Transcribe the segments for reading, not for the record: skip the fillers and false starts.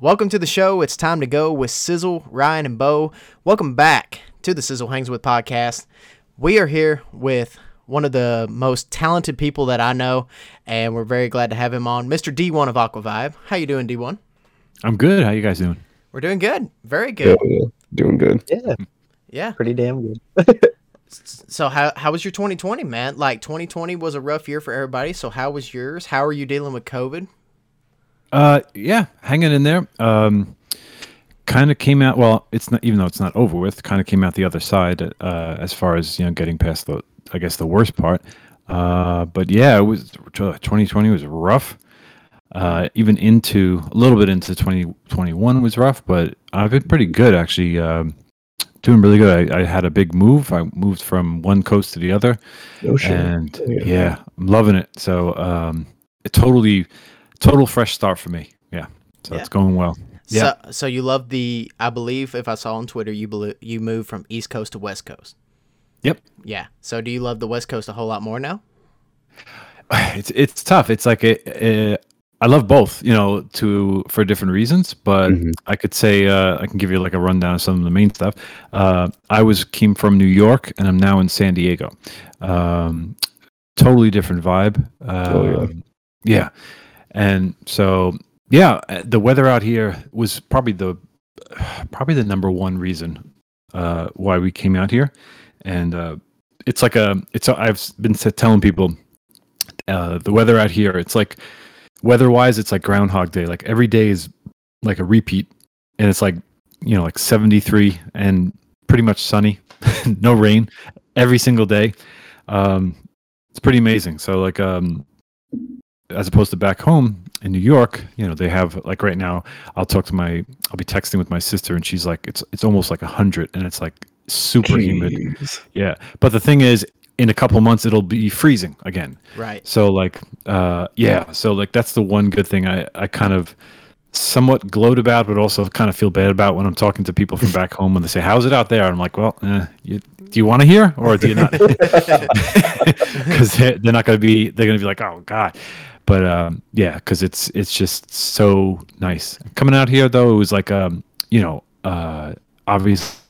Welcome to the show. It's time to go with Sizzle, Ryan, and Bo. Welcome back to the Sizzle Hangs With podcast. We are here with one of the most talented people that I know, and we're very glad to have him on, Mr. D1 of Aquavibe. How you doing, D1? I'm good. How you guys doing? We're doing good. Very good. Yeah. Doing good. Yeah. Yeah. Pretty damn good. So how was your 2020, man? Like, 2020 was a rough year for everybody, so how was yours? How are you dealing with COVID? Yeah, hanging in there. Kind of came out, well, it's not, even though it's not over with, kind of came out the other side, as far as, you know, getting past the, I guess, the worst part. But yeah, it was, 2020 was rough. Even into a little bit into 2021 was rough, but I've been pretty good, actually. Doing really good. I had a big move. I moved from one coast to the other. Oh, sure. And yeah, I'm loving it. So, it total fresh start for me. Yeah. So yeah. It's going well. Yeah. So you love the, I believe if I saw on Twitter, you moved from East Coast to West Coast. Yep. Yeah. So do you love the West Coast a whole lot more now? It's tough. It's like I love both, you know, for different reasons, but I could say, I can give you like a rundown of some of the main stuff. I came from New York and I'm now in San Diego. Totally different vibe. Yeah. And so, yeah, the weather out here was probably the number one reason, why we came out here. And, I've been telling people, the weather out here, it's like, weather-wise, it's like Groundhog Day. Like, every day is like a repeat, and it's like, you know, like 73 and pretty much sunny, no rain every single day. It's pretty amazing. So, like, as opposed to back home in New York, you know, they have, like, right now, I'll be texting with my sister, and she's like, it's almost like 100, and it's like super humid. Yeah, but the thing is, in a couple months it'll be freezing again. Right. So like, So like, that's the one good thing I kind of somewhat gloat about, but also kind of feel bad about when I'm talking to people from back home when they say, "How's it out there?" I'm like, "Well, do you want to hear or do you not?" Because they're not going to be. They're going to be like, "Oh God." But yeah, because it's just so nice coming out here. Though it was like, obviously.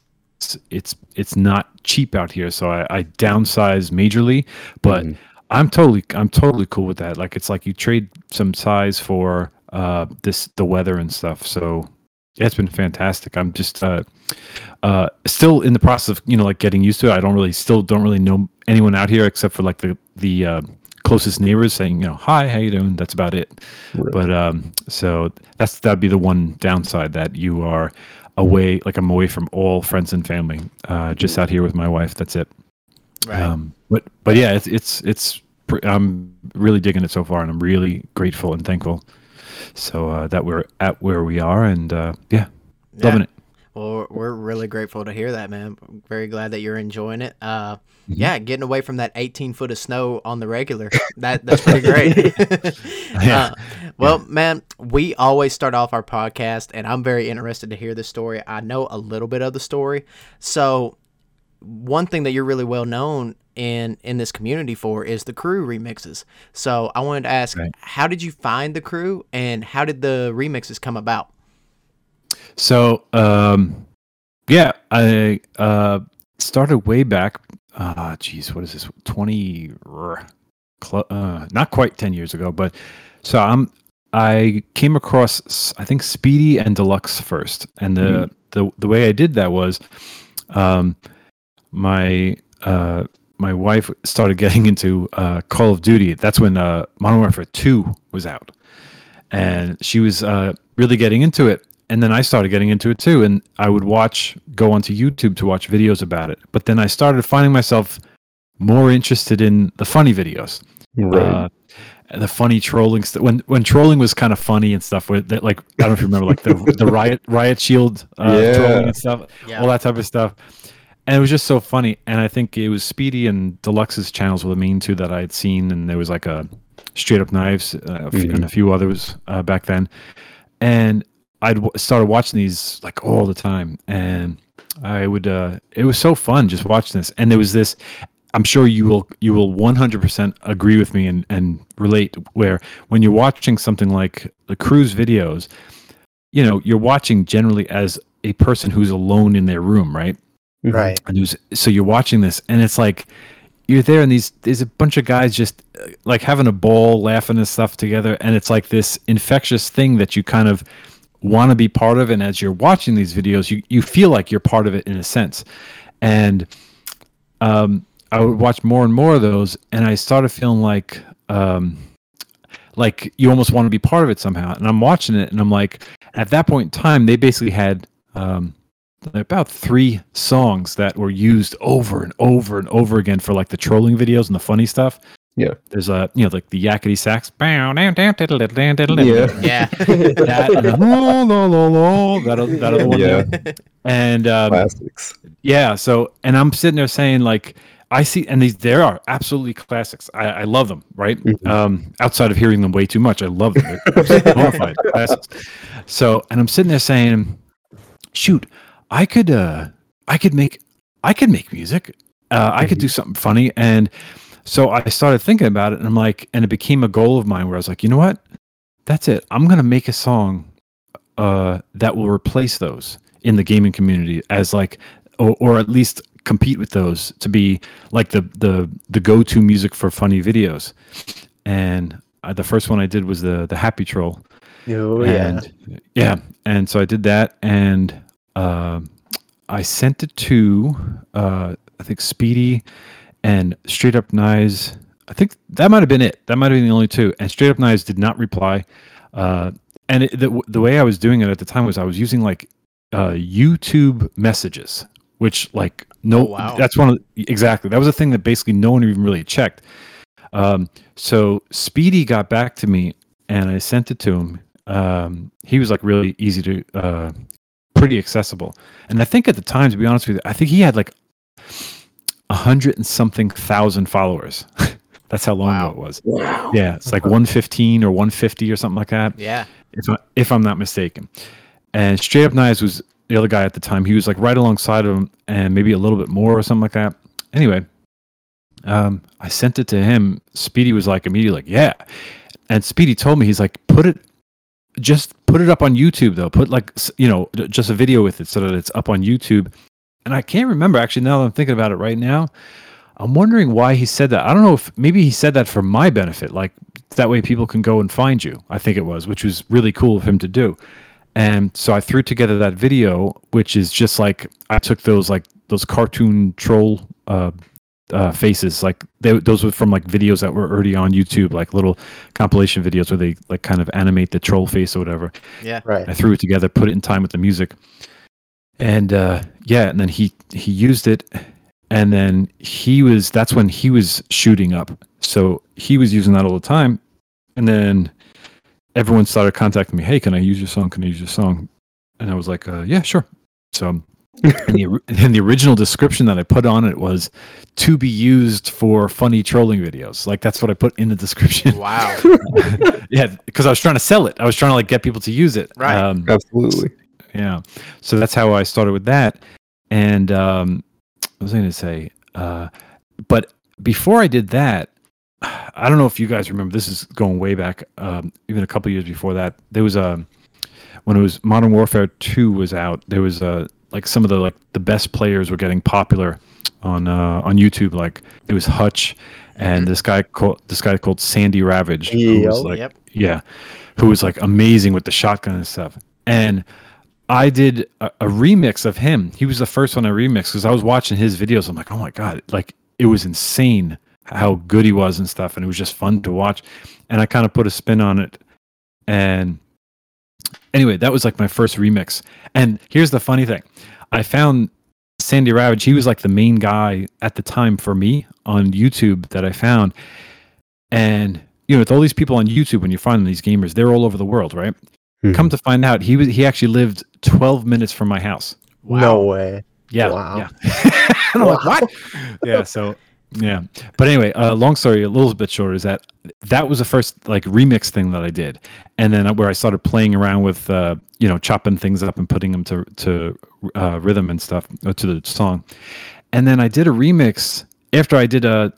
It's not cheap out here, so I downsize majorly, but I'm totally cool with that. Like, it's like you trade some size for the weather and stuff. So yeah, it's been fantastic. I'm just still in the process of, you know, like, getting used to it. I don't really know anyone out here except for like the closest neighbors saying, you know, "Hi, how you doing?" That's about it. Right. But so that'd be the one downside, that you are away. Like, I'm away from all friends and family, just out here with my wife. That's it. Right. But yeah, I'm really digging it so far, and I'm really grateful and thankful. So, that we're at where we are, and, yeah, loving it. Well, we're really grateful to hear that, man. I'm very glad that you're enjoying it. Yeah, getting away from that 18 foot of snow on the regular. That's pretty great. Yeah. Well, man, we always start off our podcast, and I'm very interested to hear the story. I know a little bit of the story. So one thing that you're really well known in this community for is the Crew remixes. So I wanted to ask, How did you find the Crew, and how did the remixes come about? So, I started way back. What is this? 20, not quite 10 years ago, but so I came across, I think, Speedy and Deluxe first, and the way I did that was, my wife started getting into Call of Duty. That's when Modern Warfare 2 was out, and she was really getting into it. And then I started getting into it too, and I would go onto YouTube to watch videos about it. But then I started finding myself more interested in the funny videos. Right. And the funny trolling stuff, when trolling was kind of funny and stuff with that, like, I don't know if you remember, like the riot shield trolling and stuff, all that type of stuff. And it was just so funny. And I think it was Speedy and Deluxe's channels were the main two that I had seen, and there was like a Straight Up Knives and a few others back then. And I started watching these like all the time, and I would. It was so fun just watching this, and there was this. I'm sure you will 100% agree with me and relate, where when you're watching something like the Crew's videos, you know, you're watching generally as a person who's alone in their room, right? Right. And so you're watching this, and it's like you're there, and there's a bunch of guys just like having a ball, laughing and stuff together, and it's like this infectious thing that you kind of want to be part of. And as you're watching these videos, you feel like you're part of it in a sense. And I would watch more and more of those, and I started feeling like you almost want to be part of it somehow. And I'm watching it, and I'm like, at that point in time, they basically had about 3 songs that were used over and over and over again for like the trolling videos and the funny stuff. Yeah. There's a, you know, like the yakety sax. Yeah. Yeah. That other one. Yeah. There. And classics. Yeah. So, and I'm sitting there saying, like, I see, and there are absolutely classics. I love them, right? Mm-hmm. Outside of hearing them way too much, I love them. They're horrified classics. So, and I'm sitting there saying, shoot, I could make music. I could do something funny. And so I started thinking about it, and I'm like, and it became a goal of mine where I was like, you know what? That's it. I'm going to make a song that will replace those in the gaming community as like, or at least compete with those to be like the go-to music for funny videos. And the first one I did was the Happy Troll. Oh, and, yeah. And so I did that, and I sent it to, I think, Speedy and Straight Up Knives. I think that might have been it. That might have been the only 2. And Straight Up Knives did not reply. And the way I was doing it at the time was I was using like YouTube messages, which like no, oh, wow. That's exactly. That was a thing that basically no one even really checked. So Speedy got back to me, and I sent it to him. He was like really easy to, pretty accessible. And I think at the time, to be honest with you, I think he had like 100,000+ followers. That's how long ago it was. Wow. Yeah. It's like 115 or 150 or something like that. Yeah. If I'm not mistaken. And Straight Up Knives was the other guy at the time. He was like right alongside of him and maybe a little bit more or something like that. Anyway, I sent it to him. Speedy was like immediately like, yeah. And Speedy told me, he's like, put it up on YouTube though. Put like, you know, just a video with it so that it's up on YouTube. And I can't remember actually, now that I'm thinking about it right now, I'm wondering why he said that. I don't know if maybe he said that for my benefit, like that way people can go and find you, I think it was, which was really cool of him to do. And so I threw together that video, which is just like, I took those like those cartoon troll faces, like those were from like videos that were already on YouTube, like little compilation videos where they like kind of animate the troll face or whatever. Yeah, right. I threw it together, put it in time with the music, and and then he used it, and then that's when he was shooting up, so he was using that all the time, and then everyone started contacting me, hey, can I use your song? Can I use your song? And I was like, yeah, sure. So. And the original description that I put on it was to be used for funny trolling videos. Like that's what I put in the description. Wow. Yeah, because I was trying to sell it. I was trying to like get people to use it. Right. Absolutely. Yeah. So that's how I started with that. And I was going to say, but before I did that, I don't know if you guys remember. This is going way back. Even a couple years before that, there was when it was Modern Warfare 2 was out. There was a like some of the like the best players were getting popular on YouTube. Like it was Hutch and this guy called Sandy Ravage, who was like, who was like amazing with the shotgun and stuff. And I did a remix of him. He was the first one I remixed because I was watching his videos. I'm like, oh my god, like it was insane how good he was and stuff, and it was just fun to watch. And I kind of put a spin on it. And anyway, that was like my first remix. And here's the funny thing. I found Sandy Ravage. He was like the main guy at the time for me on YouTube that I found. And, you know, with all these people on YouTube, when you find them, these gamers, they're all over the world, right? Mm-hmm. Come to find out, he actually lived 12 minutes from my house. Wow. No way. Yeah. Wow. Yeah. And I'm like, what? Yeah, so... Yeah, but anyway, long story a little bit short is that was the first like remix thing that I did, and then where I started playing around with chopping things up and putting them to rhythm and stuff to the song, and then I did a remix after I did a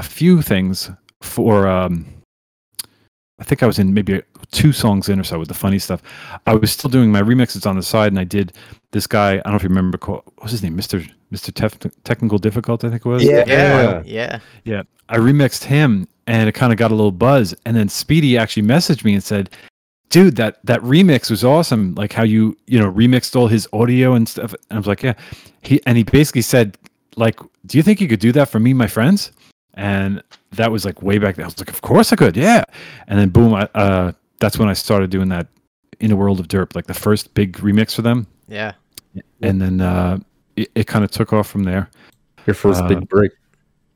few things for I think I was in maybe 2 songs in or so with the funny stuff. I was still doing my remixes on the side, and I did this guy. I don't know if you remember, what was his name? Mr. Technical Difficult, I think it was. Yeah. I remixed him, and it kind of got a little buzz. And then Speedy actually messaged me and said, dude, that remix was awesome. Like how you remixed all his audio and stuff. And I was like, yeah. He basically said, like, do you think you could do that for me, my friends? And that was like way back then. I was like, of course I could, yeah. And then boom, that's when I started doing that In the World of Derp, like the first big remix for them. Yeah. And then it kind of took off from there. Your first big break.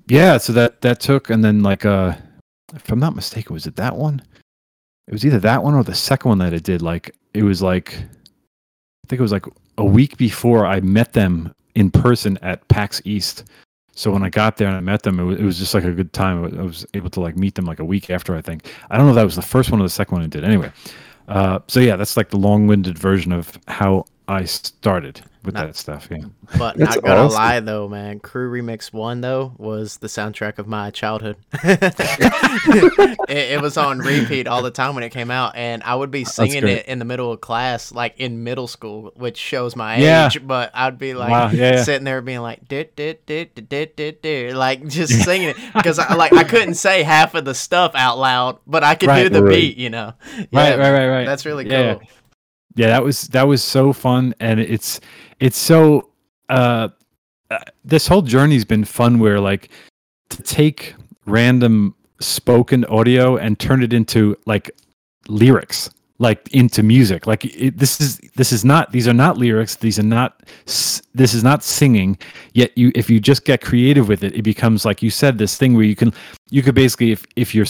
Yeah, so that took, and then like if I'm not mistaken, was it that one? It was either that one or the second one that I did. Like it was like, I think it was like a week before I met them in person at PAX East. So when I got there and I met them, it was just like a good time. I was able to like meet them like a week after, I think. I don't know if that was the first one or the second one I did. Anyway, so yeah, that's like the long-winded version of how I started with that stuff. Yeah. But that's not gonna lie though, man. Crew Remix 1 though was the soundtrack of my childhood. it was on repeat all the time when it came out, and I would be singing it in the middle of class, like in middle school, which shows my age. But I'd be like sitting there being like, like just singing it because I couldn't say half of the stuff out loud, but I could do the beat, you know. Yeah, right. That's really cool. Yeah. Yeah, that was so fun, and it's so this whole journey's been fun. Where like to take random spoken audio and turn it into like lyrics, like into music. Like these are not lyrics. This is not singing. Yet if you just get creative with it, it becomes like you said this thing where you could basically if you're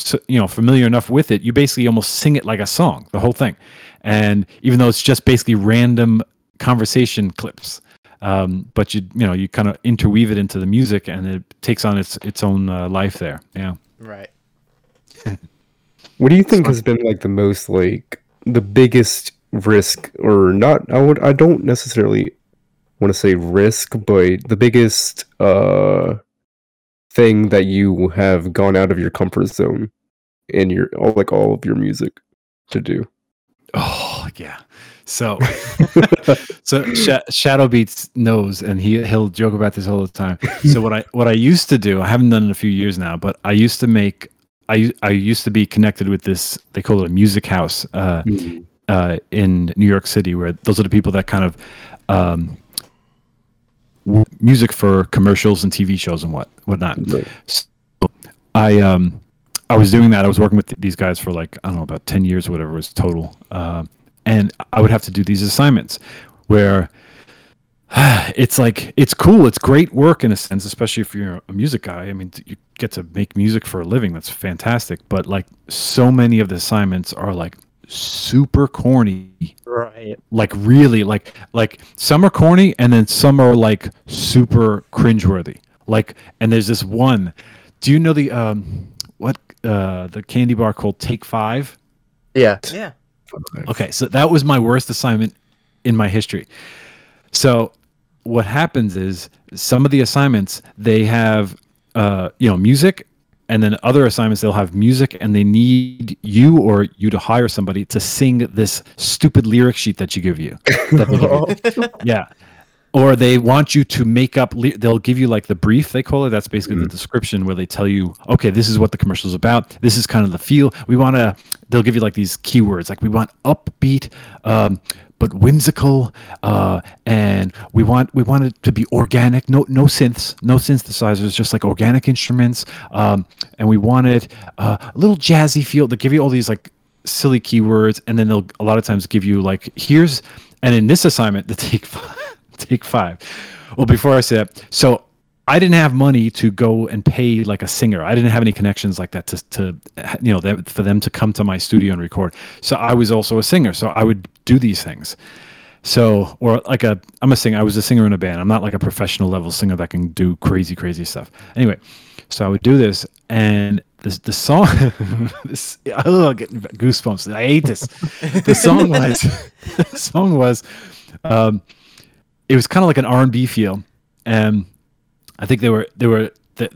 familiar enough with it, you basically almost sing it like a song, the whole thing. And even though it's just basically random conversation clips, but you kind of interweave it into the music, and it takes on its own life there. Yeah. Right. What do you think has been like the most like the biggest risk, or not? I don't necessarily want to say risk, but the biggest thing that you have gone out of your comfort zone in your all of your music to do. Oh yeah, so Shadow Beats knows, and he'll joke about this all the time. So what I used to do, I haven't done it in a few years now, but I used to make, I used to be connected with this, they call it a music house in New York City, where those are the people that kind of music for commercials and TV shows and whatnot. Right. So I was doing that. I was working with these guys for like, I don't know, about 10 years or whatever was total. And I would have to do these assignments where it's like, it's cool. It's great work in a sense, especially if you're a music guy. I mean, you get to make music for a living. That's fantastic. But like so many of the assignments are like super corny. Right. Like really like some are corny, and then some are like super cringeworthy. Like, and there's this one, do you know the candy bar called Take 5? Yeah. Okay, so that was my worst assignment in my history. So what happens is some of the assignments, they have music, and then other assignments they'll have music, and they need you to hire somebody to sing this stupid lyric sheet that you give you. Yeah. Or they want you to make up, they'll give you like the brief, they call it. That's basically the description where they tell you, okay, this is what the commercial's about. This is kind of the feel. They'll give you like these keywords, like we want upbeat, but whimsical, and we want it to be organic, no synths, no synthesizers, just like organic instruments. And we want it a little jazzy feel. They'll give you all these like silly keywords, and then they'll a lot of times give you like, and in this assignment, the Take 5. Well, before I say that, so I didn't have money to go and pay like a singer. I didn't have any connections like that to for them to come to my studio and record. So I was also a singer. So I would do these things. So, I'm a singer. I was a singer in a band. I'm not like a professional level singer that can do crazy, crazy stuff. Anyway, so I would do this, and the song, getting goosebumps. I hate this. The song was. It was kind of like an R&B feel, and I think they were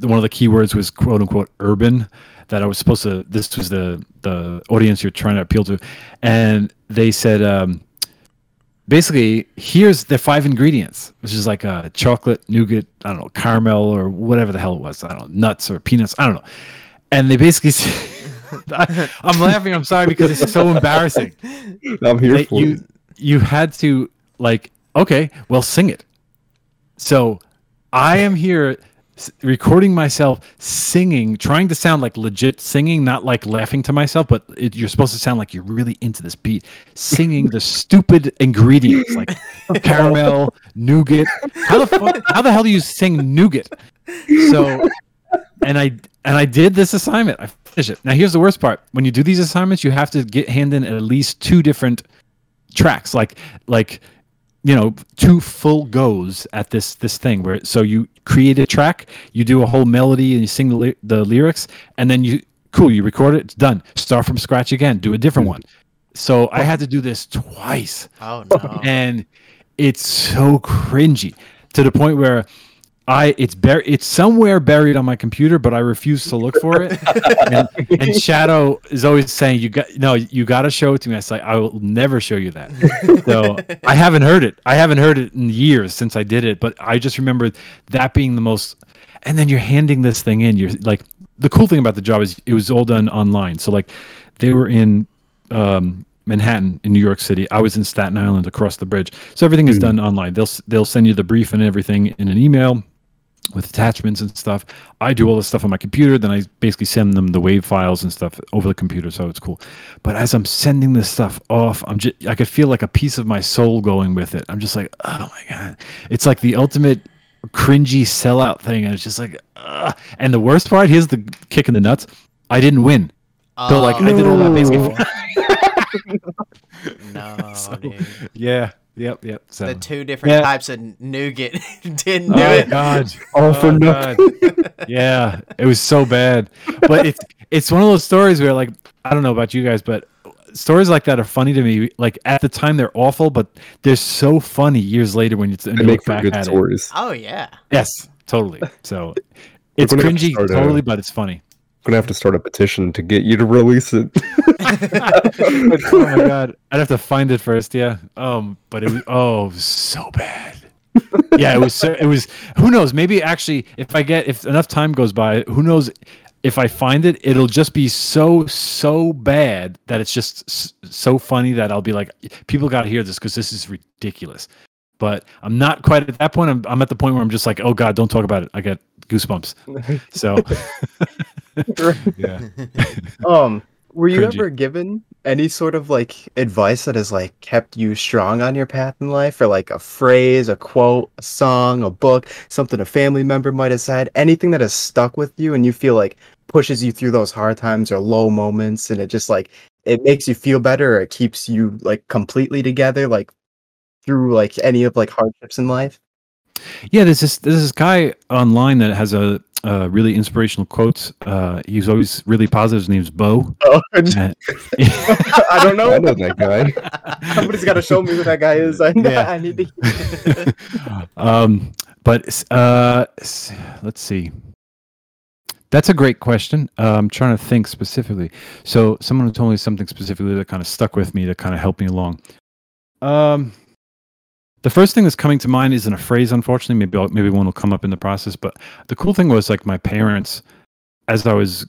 one of the keywords was quote unquote urban, that I was supposed to, this was the audience you're trying to appeal to. And they said, basically, here's the 5 ingredients, which is like a chocolate, nougat, I don't know, caramel or whatever the hell it was. I don't know, nuts or peanuts. I don't know. And they basically said, I'm laughing. I'm sorry, because it's so embarrassing. I'm here for you. You had to, like, okay, well, sing it. So I am here recording myself singing, trying to sound like legit singing, not like laughing to myself, but you're supposed to sound like you're really into this beat, singing the stupid ingredients like caramel, nougat. How the hell do you sing nougat? So, and I did this assignment. I finished it. Now here's the worst part. When you do these assignments, you have to hand in at least 2 different tracks, like you know, 2 full goes at this thing, where so you create a track, you do a whole melody and you sing the lyrics, and then you record it, it's done, start from scratch again, do a different one. So I had to do this twice. Oh no. And it's so cringy, to the point where it's somewhere buried on my computer, but I refuse to look for it. And Shadow is always saying, "You got to show it to me." I say, "I will never show you that." So I haven't heard it. I haven't heard it in years since I did it. But I just remember that being the most. And then you're handing this thing in. You're like, the cool thing about the job is it was all done online. So like, they were in Manhattan in New York City. I was in Staten Island across the bridge. So everything is done online. They'll send you the brief and everything in an email, with attachments and stuff. I do all this stuff on my computer, then I basically send them the WAV files and stuff over the computer, so it's cool. But as I'm sending this stuff off, I could feel like a piece of my soul going with it. I'm just like, oh my God. It's like the ultimate cringy sellout thing, and it's just like, ugh. And the worst part, here's the kick in the nuts, I didn't win. So like, I did all that basically. No, so, dude. Yeah. Yep. So the 2 different types of nougat didn't do it. God. All for nougat. Yeah, it was so bad. But it's one of those stories where, like, I don't know about you guys, but stories like that are funny to me. Like, at the time they're awful, but they're so funny years later when you look back at stories. Oh yeah. Yes, totally. So it's cringy, totally, but it's funny. I'm gonna have to start a petition to get you to release it. Oh my God, I'd have to find it first. Yeah. But it was so bad. Yeah, it was. Who knows? Maybe actually, if enough time goes by, who knows? If I find it, it'll just be so bad that it's just so funny that I'll be like, people gotta hear this because this is ridiculous. But I'm not quite at that point. I'm at the point where I'm just like, oh God, don't talk about it. I got goosebumps. So. Yeah. Were you ever given any sort of like advice that has like kept you strong on your path in life, or like a phrase, a quote, a song, a book, something a family member might have said, anything that has stuck with you and you feel like pushes you through those hard times or low moments, and it just like it makes you feel better, or it keeps you like completely together, like through like any of like hardships in life? Yeah, there's this guy online that has a really inspirational quotes. He's always really positive. His name's Bo. Oh, I don't know. I know that guy. Somebody's got to show me who that guy is. I need to. But let's see. That's a great question. I'm trying to think specifically. So someone told me something specifically that kind of stuck with me, that kind of helped me along. The first thing that's coming to mind isn't a phrase, unfortunately. Maybe one will come up in the process. But the cool thing was, like, my parents, as I was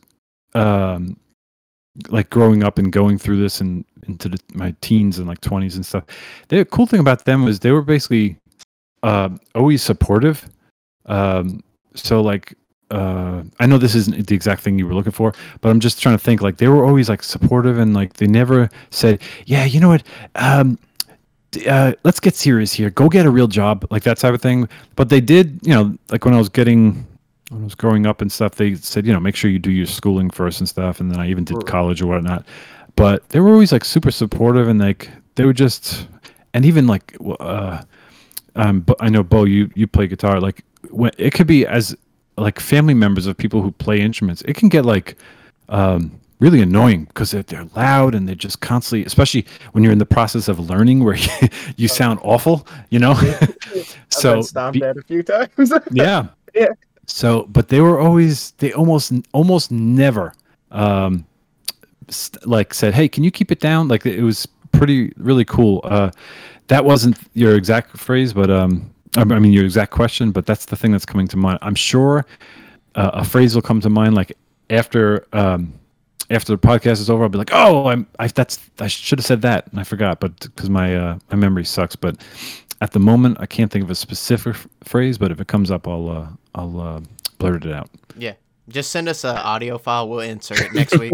like growing up and going through this and into my teens and like 20s and stuff, the cool thing about them was they were basically always supportive. So like, I know this isn't the exact thing you were looking for, but I'm just trying to think, like, they were always like supportive, and like they never said, yeah, you know what, let's get serious here. Go get a real job, like that type of thing. But they did, you know, like when I was growing up and stuff, they said, you know, make sure you do your schooling first and stuff. And then I even did college or whatnot. But they were always like super supportive, and like they were just, and even like, but I know, Bo, you play guitar. Like when it could be as like family members of people who play instruments, it can get like, really annoying, because they're loud and they're just constantly, especially when you're in the process of learning, where you sound awful, you know. So I've been stomped at a few times. Yeah. So, but they were always, they almost never, like said, hey, can you keep it down? Like it was pretty, really cool. That wasn't your exact phrase, but, I mean your exact question, but that's the thing that's coming to mind. I'm sure a phrase will come to mind, like after the podcast is over, I'll be like, oh, I should have said that, and I forgot, but because my memory sucks. But at the moment, I can't think of a specific phrase. But if it comes up, I'll blurt it out. Yeah, just send us an audio file. We'll insert it next week.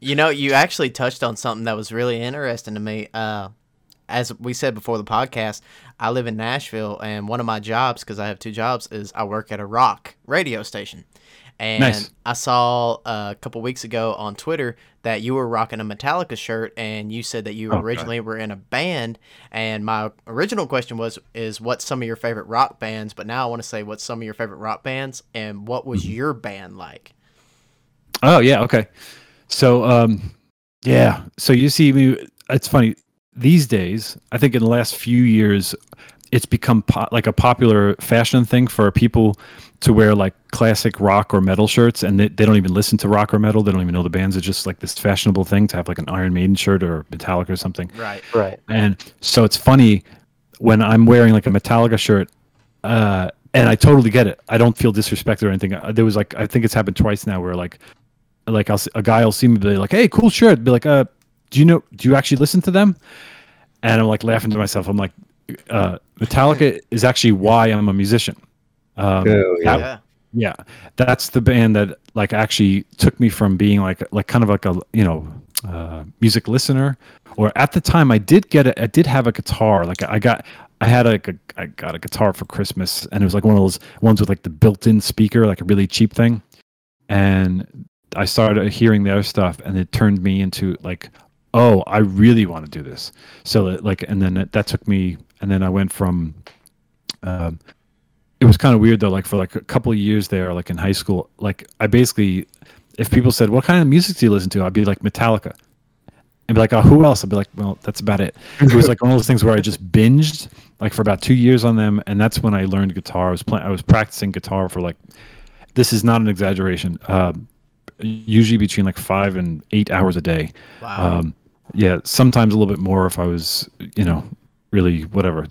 You know, you actually touched on something that was really interesting to me. As we said before the podcast, I live in Nashville, and one of my jobs, because I have two jobs, is I work at a rock radio station. And nice. I saw a couple weeks ago on Twitter that you were rocking a Metallica shirt, and you said that you originally were in a band. And my original question is what's some of your favorite rock bands? But now I want to say what's some of your favorite rock bands, and what was your band like? Oh, yeah, okay. So, yeah. So you see me, it's funny. These days, I think in the last few years, it's become like a popular fashion thing for people to wear like classic rock or metal shirts, and they don't even listen to rock or metal. They don't even know the bands. It's just like this fashionable thing to have like an Iron Maiden shirt or Metallica or something. Right. And so it's funny when I'm wearing like a Metallica shirt, and I totally get it. I don't feel disrespected or anything. There was like, I think it's happened twice now where like a guy will see me and be like, hey, cool shirt. I'd be like, do you actually listen to them? And I'm like laughing to myself. I'm like, Metallica is actually why I'm a musician. Yeah, that's the band that like actually took me from being like kind of like a music listener. Or at the time, I did have a guitar. Like I got a guitar for Christmas, and it was like one of those ones with like the built-in speaker, like a really cheap thing. And I started hearing their stuff, and it turned me into like, oh, I really want to do this. So that took me, and then I went from. It was kind of weird though. Like for like a couple of years there, like in high school, like I basically, if people said, "What kind of music do you listen to?" I'd be like Metallica, and be like, "Oh, who else?" I'd be like, "Well, that's about it." It was like one of those things where I just binged like for about 2 years on them, and that's when I learned guitar. I was practicing guitar for like, this is not an exaggeration. Usually between like 5 and 8 hours a day. Wow. Yeah, sometimes a little bit more if I was, really whatever,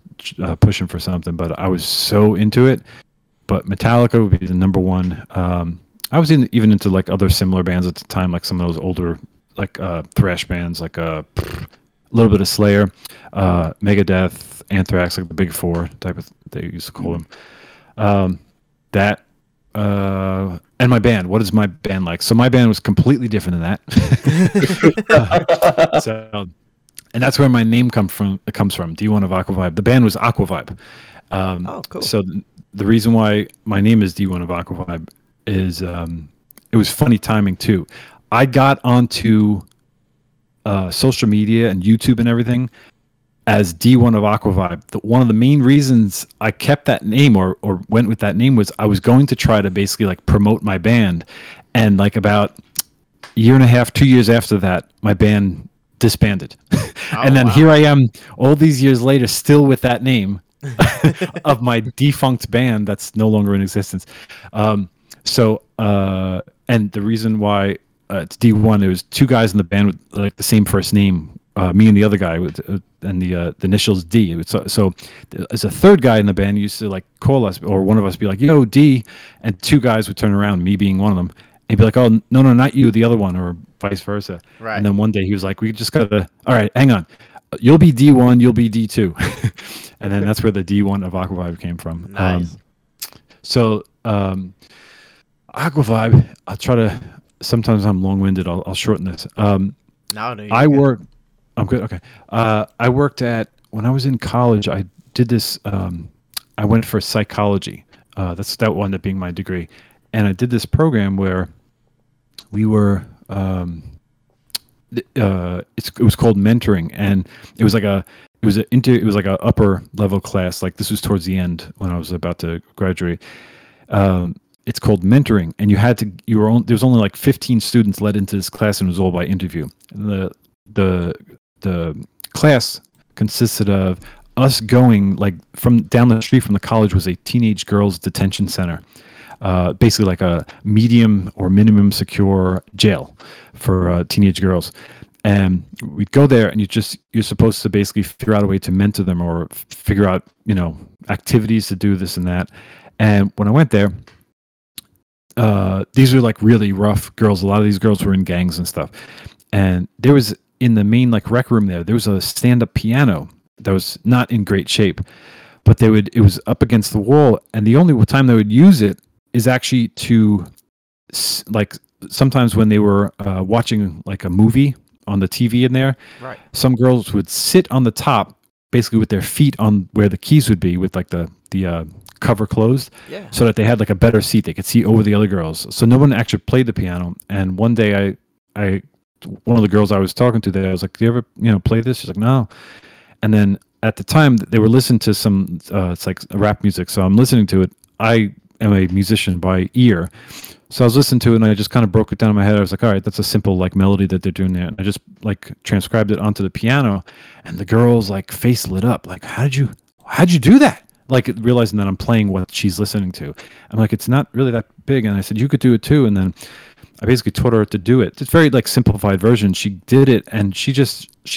pushing for something. But I was so into it. But Metallica would be the number one. I was even into like other similar bands at the time, like some of those older like thrash bands, like a little bit of Slayer, Megadeth, Anthrax, like the big four type of they used to call them. And my band, what is my band like? So my band was completely different than that. And that's where my name comes from D1 of Aquavibe. The band was Aquavibe. Cool. So the reason why my name is D1 of Aquavibe is it was funny timing too. I got onto social media and YouTube and everything as D1 of Aquavibe. One of the main reasons I kept that name or went with that name was I was going to try to basically like promote my band, and like about a year and a half, 2 years after that, my band disbanded. Here I am all these years later still with that name of my defunct band that's no longer in existence. And the reason why it's D1, it was two guys in the band with like the same first name. Me and the other guy with, and the initials D. So as a third guy in the band used to like call us, or one of us be like, "Yo, D," and two guys would turn around, me being one of them, and be like, "Oh, no, not you, the other one," or vice versa. Right. And then one day he was like, "We just gotta, all right, hang on, you'll be D1, you'll be D2," and then that's where the D1 of Aquavibe came from. Nice. So Aquavibe, I'll try to. Sometimes I'm long-winded. I'll shorten this. I'm good. Okay. I worked at, when I was in college, I did this, I went for psychology. That wound up being my degree. And I did this program where we were, it was called mentoring. And it was like an upper level class. Like this was towards the end when I was about to graduate. It's called mentoring. And there was only like 15 students led into this class, and it was all by interview. And the class consisted of us going like from down the street from the college was a teenage girls detention center, basically like a medium or minimum secure jail for teenage girls. And we'd go there, and you're supposed to basically figure out a way to mentor them or figure out, you know, activities to do this and that. And when I went there, these were like really rough girls. A lot of these girls were in gangs and stuff. And there was in the main like rec room there was a stand-up piano that was not in great shape, but it was up against the wall, and the only time they would use it is actually to like sometimes when they were watching like a movie on the TV in there, right? Some girls would sit on the top, basically with their feet on where the keys would be, with like the cover closed, yeah, so that they had like a better seat. They could see over the other girls. So no one actually played the piano. And one day, I one of the girls I was talking to there, I was like, "Do you ever play this?" She's like, "No." And then at the time they were listening to some it's like rap music. So I'm listening to it. I am a musician by ear. So I was listening to it, and I just kind of broke it down in my head. I was like, all right, that's a simple like melody that they're doing there. And I just like transcribed it onto the piano, and the girl's like face lit up. Like, how'd you do that? Like realizing that I'm playing what she's listening to. I'm like, it's not really that big. And I said, you could do it too. And then I basically taught her to do it. It's very like simplified version. She did it, and she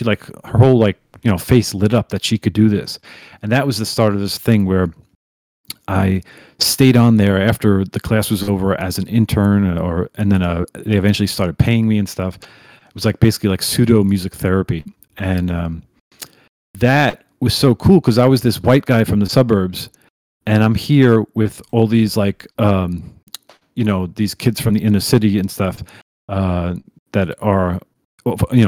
like her whole like, face lit up that she could do this. And that was the start of this thing where I stayed on there after the class was over as an intern, and then they eventually started paying me and stuff. It was like basically like pseudo music therapy, and that was so cool because I was this white guy from the suburbs, and I'm here with all these like these kids from the inner city and stuff that are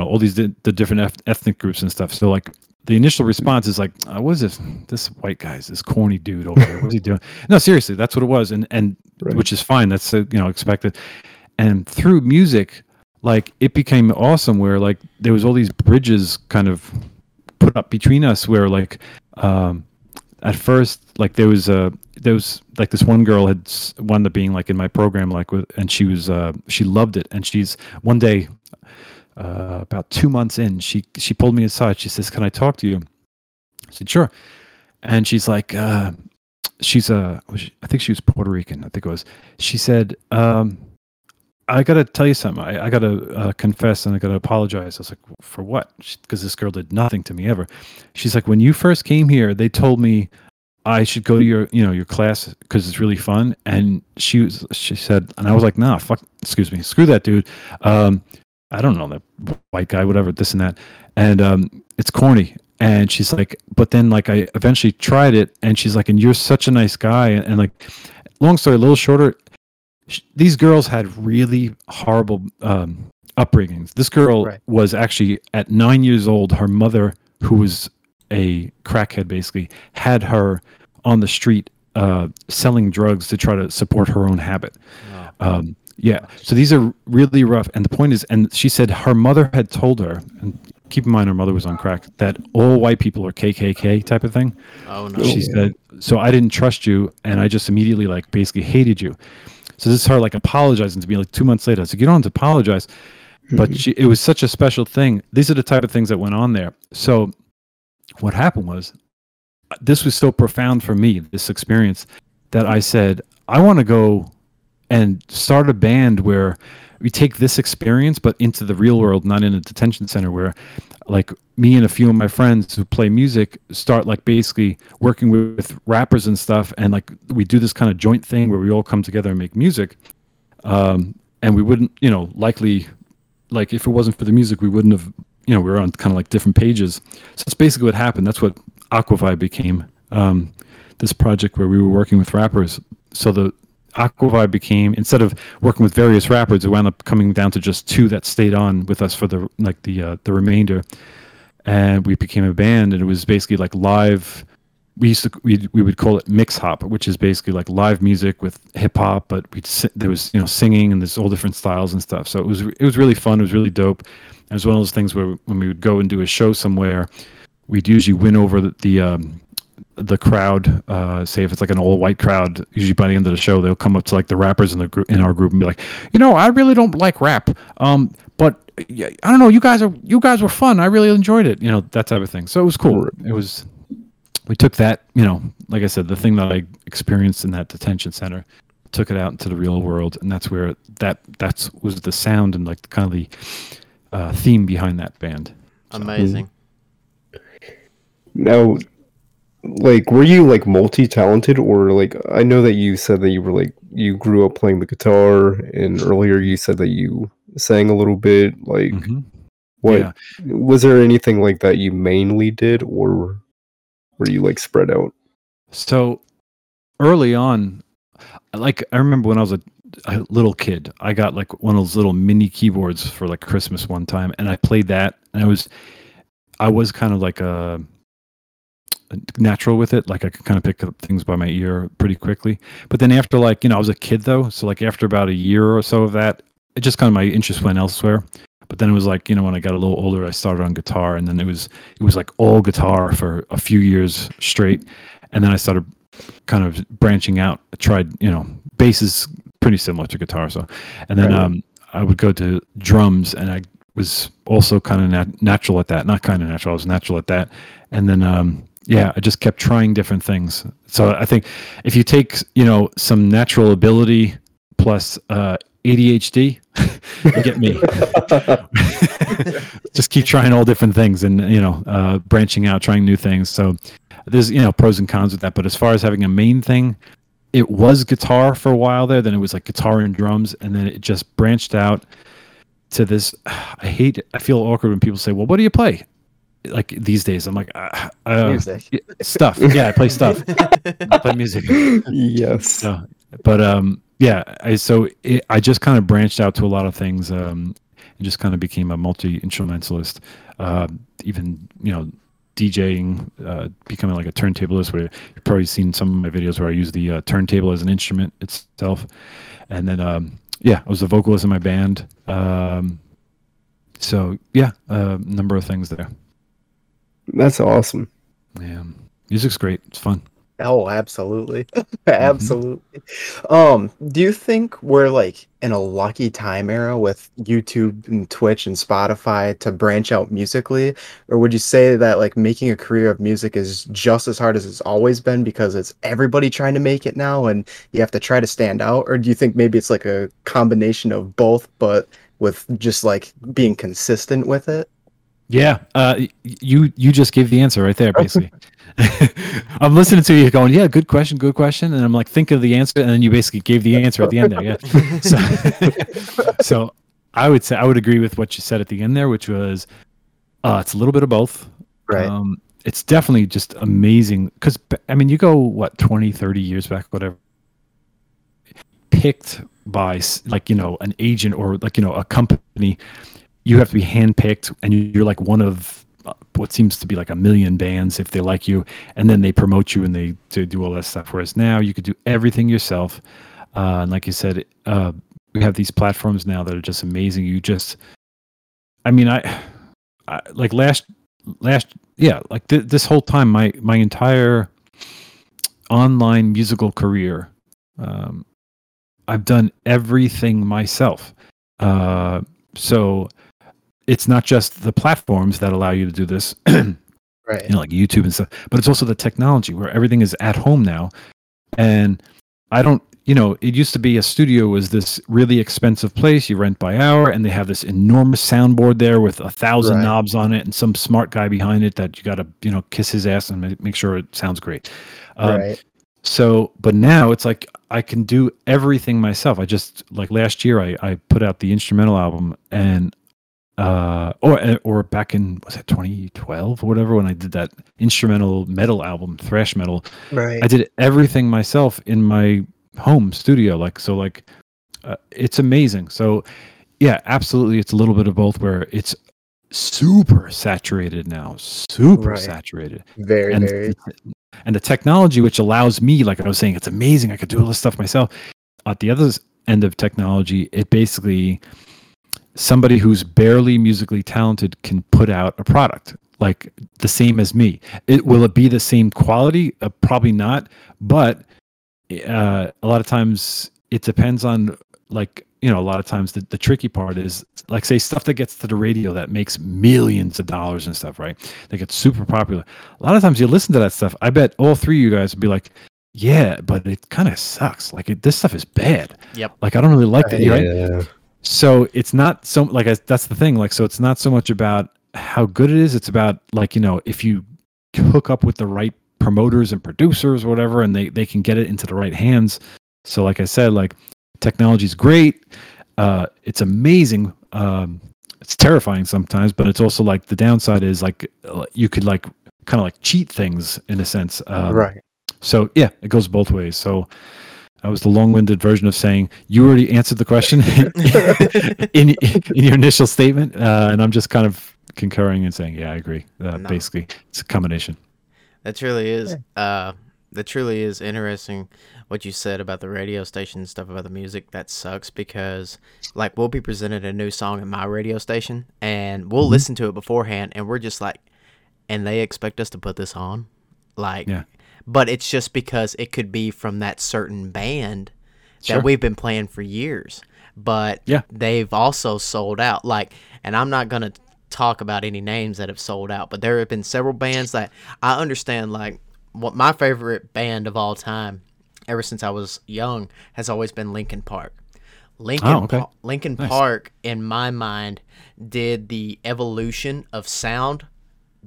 all these the different ethnic groups and stuff. So like, the initial response is like, oh, what is this white guy's this corny dude over there? What's he doing? No, seriously, that's what it was. And right. Which is fine. That's, expected. And through music, like it became awesome where like there was all these bridges kind of put up between us where like, at first, like there was like this one girl had wound up being like in my program, like, and she was, she loved it. And she's one day, about 2 months in, she pulled me aside. She says, "Can I talk to you?" I said, "Sure." And she's like, I think she was Puerto Rican. I think it was. She said, "I gotta tell you something. I gotta confess, and I gotta apologize." I was like, "For what?" Because this girl did nothing to me ever. She's like, "When you first came here, they told me I should go to your class because it's really fun." And she said, and I was like, "Nah, screw that dude. I don't know, that white guy, whatever, this and that. And it's corny." And she's like, but then like I eventually tried it, and she's like, and you're such a nice guy. And like, long story a little shorter, these girls had really horrible upbringings. This girl was actually at 9 years old, her mother, who was a crackhead basically, had her on the street selling drugs to try to support her own habit. Wow. Yeah, so these are really rough. And the point is, and she said her mother had told her, and keep in mind her mother was on crack, that all white people are KKK type of thing. Oh, no. She said, so I didn't trust you, and I just immediately, like, basically hated you. So this is her, like, apologizing to me, like, 2 months later. I was like, you don't have to apologize. But it was such a special thing. These are the type of things that went on there. So what happened was, this was so profound for me, this experience, that I said, I want to go and start a band where we take this experience, but into the real world, not in a detention center, where like me and a few of my friends who play music start like basically working with rappers and stuff. And like, we do this kind of joint thing where we all come together and make music. And we wouldn't, likely, like if it wasn't for the music, we wouldn't have, we were on kind of like different pages. So that's basically what happened. That's what Aquavibe became, this project where we were working with rappers. So the Aquavibe became, instead of working with various rappers, it wound up coming down to just two that stayed on with us for the remainder, and we became a band. And it was basically like live. We would call it mix hop, which is basically like live music with hip hop, but there was singing and there's all different styles and stuff. So it was really fun. It was really dope. It was one of those things where when we would go and do a show somewhere, we'd usually win over the crowd, say if it's like an all white crowd, usually by the end of the show they'll come up to like the rappers in the group, in our group, and be like, I really don't like rap, but I don't know, you guys were fun, I really enjoyed it, that type of thing. So it was cool. It was we took that, you know, like I said, the thing that I experienced in that detention center, took it out into the real world, and that's where that was the sound and like kind of the theme behind that band. So. Amazing. Now, like, were you like multi-talented, or like, I know that you said that you were like, you grew up playing the guitar, and earlier you said that you sang a little bit. Like, mm-hmm. Was there anything like that you mainly did, or were you like spread out? So early on, like, I remember when I was a little kid, I got like one of those little mini keyboards for like Christmas one time, and I played that, and I was kind of like a natural with it. Like, I could kind of pick up things by my ear pretty quickly. But then after, like, you know, I was a kid though, so like after about a year or so of that, it just kind of, my interest went elsewhere. But then it was like, you know, when I got a little older, I started on guitar, and then it was like all guitar for a few years straight, and then I started kind of branching out. I tried, you know, bass is pretty similar to guitar, so, and then I would go to drums, and I was also kind of natural at that. Not kind of natural, I was natural at that. And then I just kept trying different things. So I think if you take, you know, some natural ability plus ADHD, you get me. Just keep trying all different things, and, you know, branching out, trying new things. So there's, you know, pros and cons with that. But as far as having a main thing, it was guitar for a while there. Then it was like guitar and drums, and then it just branched out to this. I feel awkward when people say, "Well, what do you play?" Like these days, I'm like, music. Stuff. Yeah, I play stuff. I play music. Yes. So, but I just kind of branched out to a lot of things, and just kind of became a multi-instrumentalist. Even, you know, DJing, becoming like a turntablist, where you've probably seen some of my videos where I use the turntable as an instrument itself. And then, I was a vocalist in my band. A number of things there. That's awesome. Yeah. Music's great. It's fun. Oh, absolutely. Absolutely. Mm-hmm. Do you think we're like in a lucky time era with YouTube and Twitch and Spotify to branch out musically? Or would you say that like making a career of music is just as hard as it's always been because it's everybody trying to make it now and you have to try to stand out? Or do you think maybe it's like a combination of both, but with just like being consistent with it? Yeah, you just gave the answer right there, basically. I'm listening to you going, yeah, good question. And I'm like, think of the answer. And then you basically gave the answer at the end there. Yeah. So I would agree with what you said at the end there, which was it's a little bit of both. Right. It's definitely just amazing. Because, I mean, you go, what, 20, 30 years back, whatever, picked by, like, you know, an agent or, like, you know, a company. You have to be handpicked, and you're like one of what seems to be like a million bands if they like you, and then they promote you and they do all that stuff. Whereas now you could do everything yourself. And like you said, we have these platforms now that are just amazing. You just, I mean, I like last, yeah, like this whole time, my entire online musical career, I've done everything myself. So it's not just the platforms that allow you to do this, right? You know, like YouTube and stuff, but it's also the technology where everything is at home now. And I don't, you know, it used to be a studio was this really expensive place you rent by hour, and they have this enormous soundboard there with 1,000 knobs on it and some smart guy behind it that you got to, you know, kiss his ass and make sure it sounds great. Right. So, but now it's like I can do everything myself. I just, like last year, I put out the instrumental album, and or back in, was it 2012 or whatever, when I did that instrumental metal album, thrash metal, right? I did everything myself in my home studio. Like, so like, it's amazing. So yeah, absolutely. It's a little bit of both, where it's super saturated now, super saturated. Very, and, very. And the technology, which allows me, like I was saying, it's amazing. I could do all this stuff myself. At the other end of technology, it basically, somebody who's barely musically talented can put out a product like the same as me. Will it be the same quality? Probably not. But a lot of times it depends on like you know, a lot of times the tricky part is, like, say stuff that gets to the radio that makes millions of dollars and stuff, right? That gets super popular. A lot of times you listen to that stuff. I bet all three of you guys would be like, yeah, but it kind of sucks. Like, this stuff is bad. Yep. Like, I don't really like that. Right? Yeah. So it's not so, like, that's the thing. Like, so it's not so much about how good it is. It's about, like, you know, if you hook up with the right promoters and producers or whatever, and they can get it into the right hands. So, like I said, like, technology is great. It's amazing. It's terrifying sometimes, but it's also, like, the downside is, like, you could, like, kind of, like, cheat things in a sense. Right. So yeah, it goes both ways. So that was the long-winded version of saying you already answered the question in your initial statement, and I'm just kind of concurring and saying, yeah, I agree. Basically, it's a combination. That truly is interesting what you said about the radio station and stuff about the music. That sucks because, like, we'll be presented a new song at my radio station, and we'll listen to it beforehand, and we're just like, and they expect us to put this on, like. Yeah. But it's just because it could be from that certain band that we've been playing for years. But they've also sold out. Like, and I'm not going to talk about any names that have sold out, but there have been several bands that I understand, like, what my favorite band of all time, ever since I was young, has always been Linkin Park. Linkin Park, in my mind, did the evolution of sound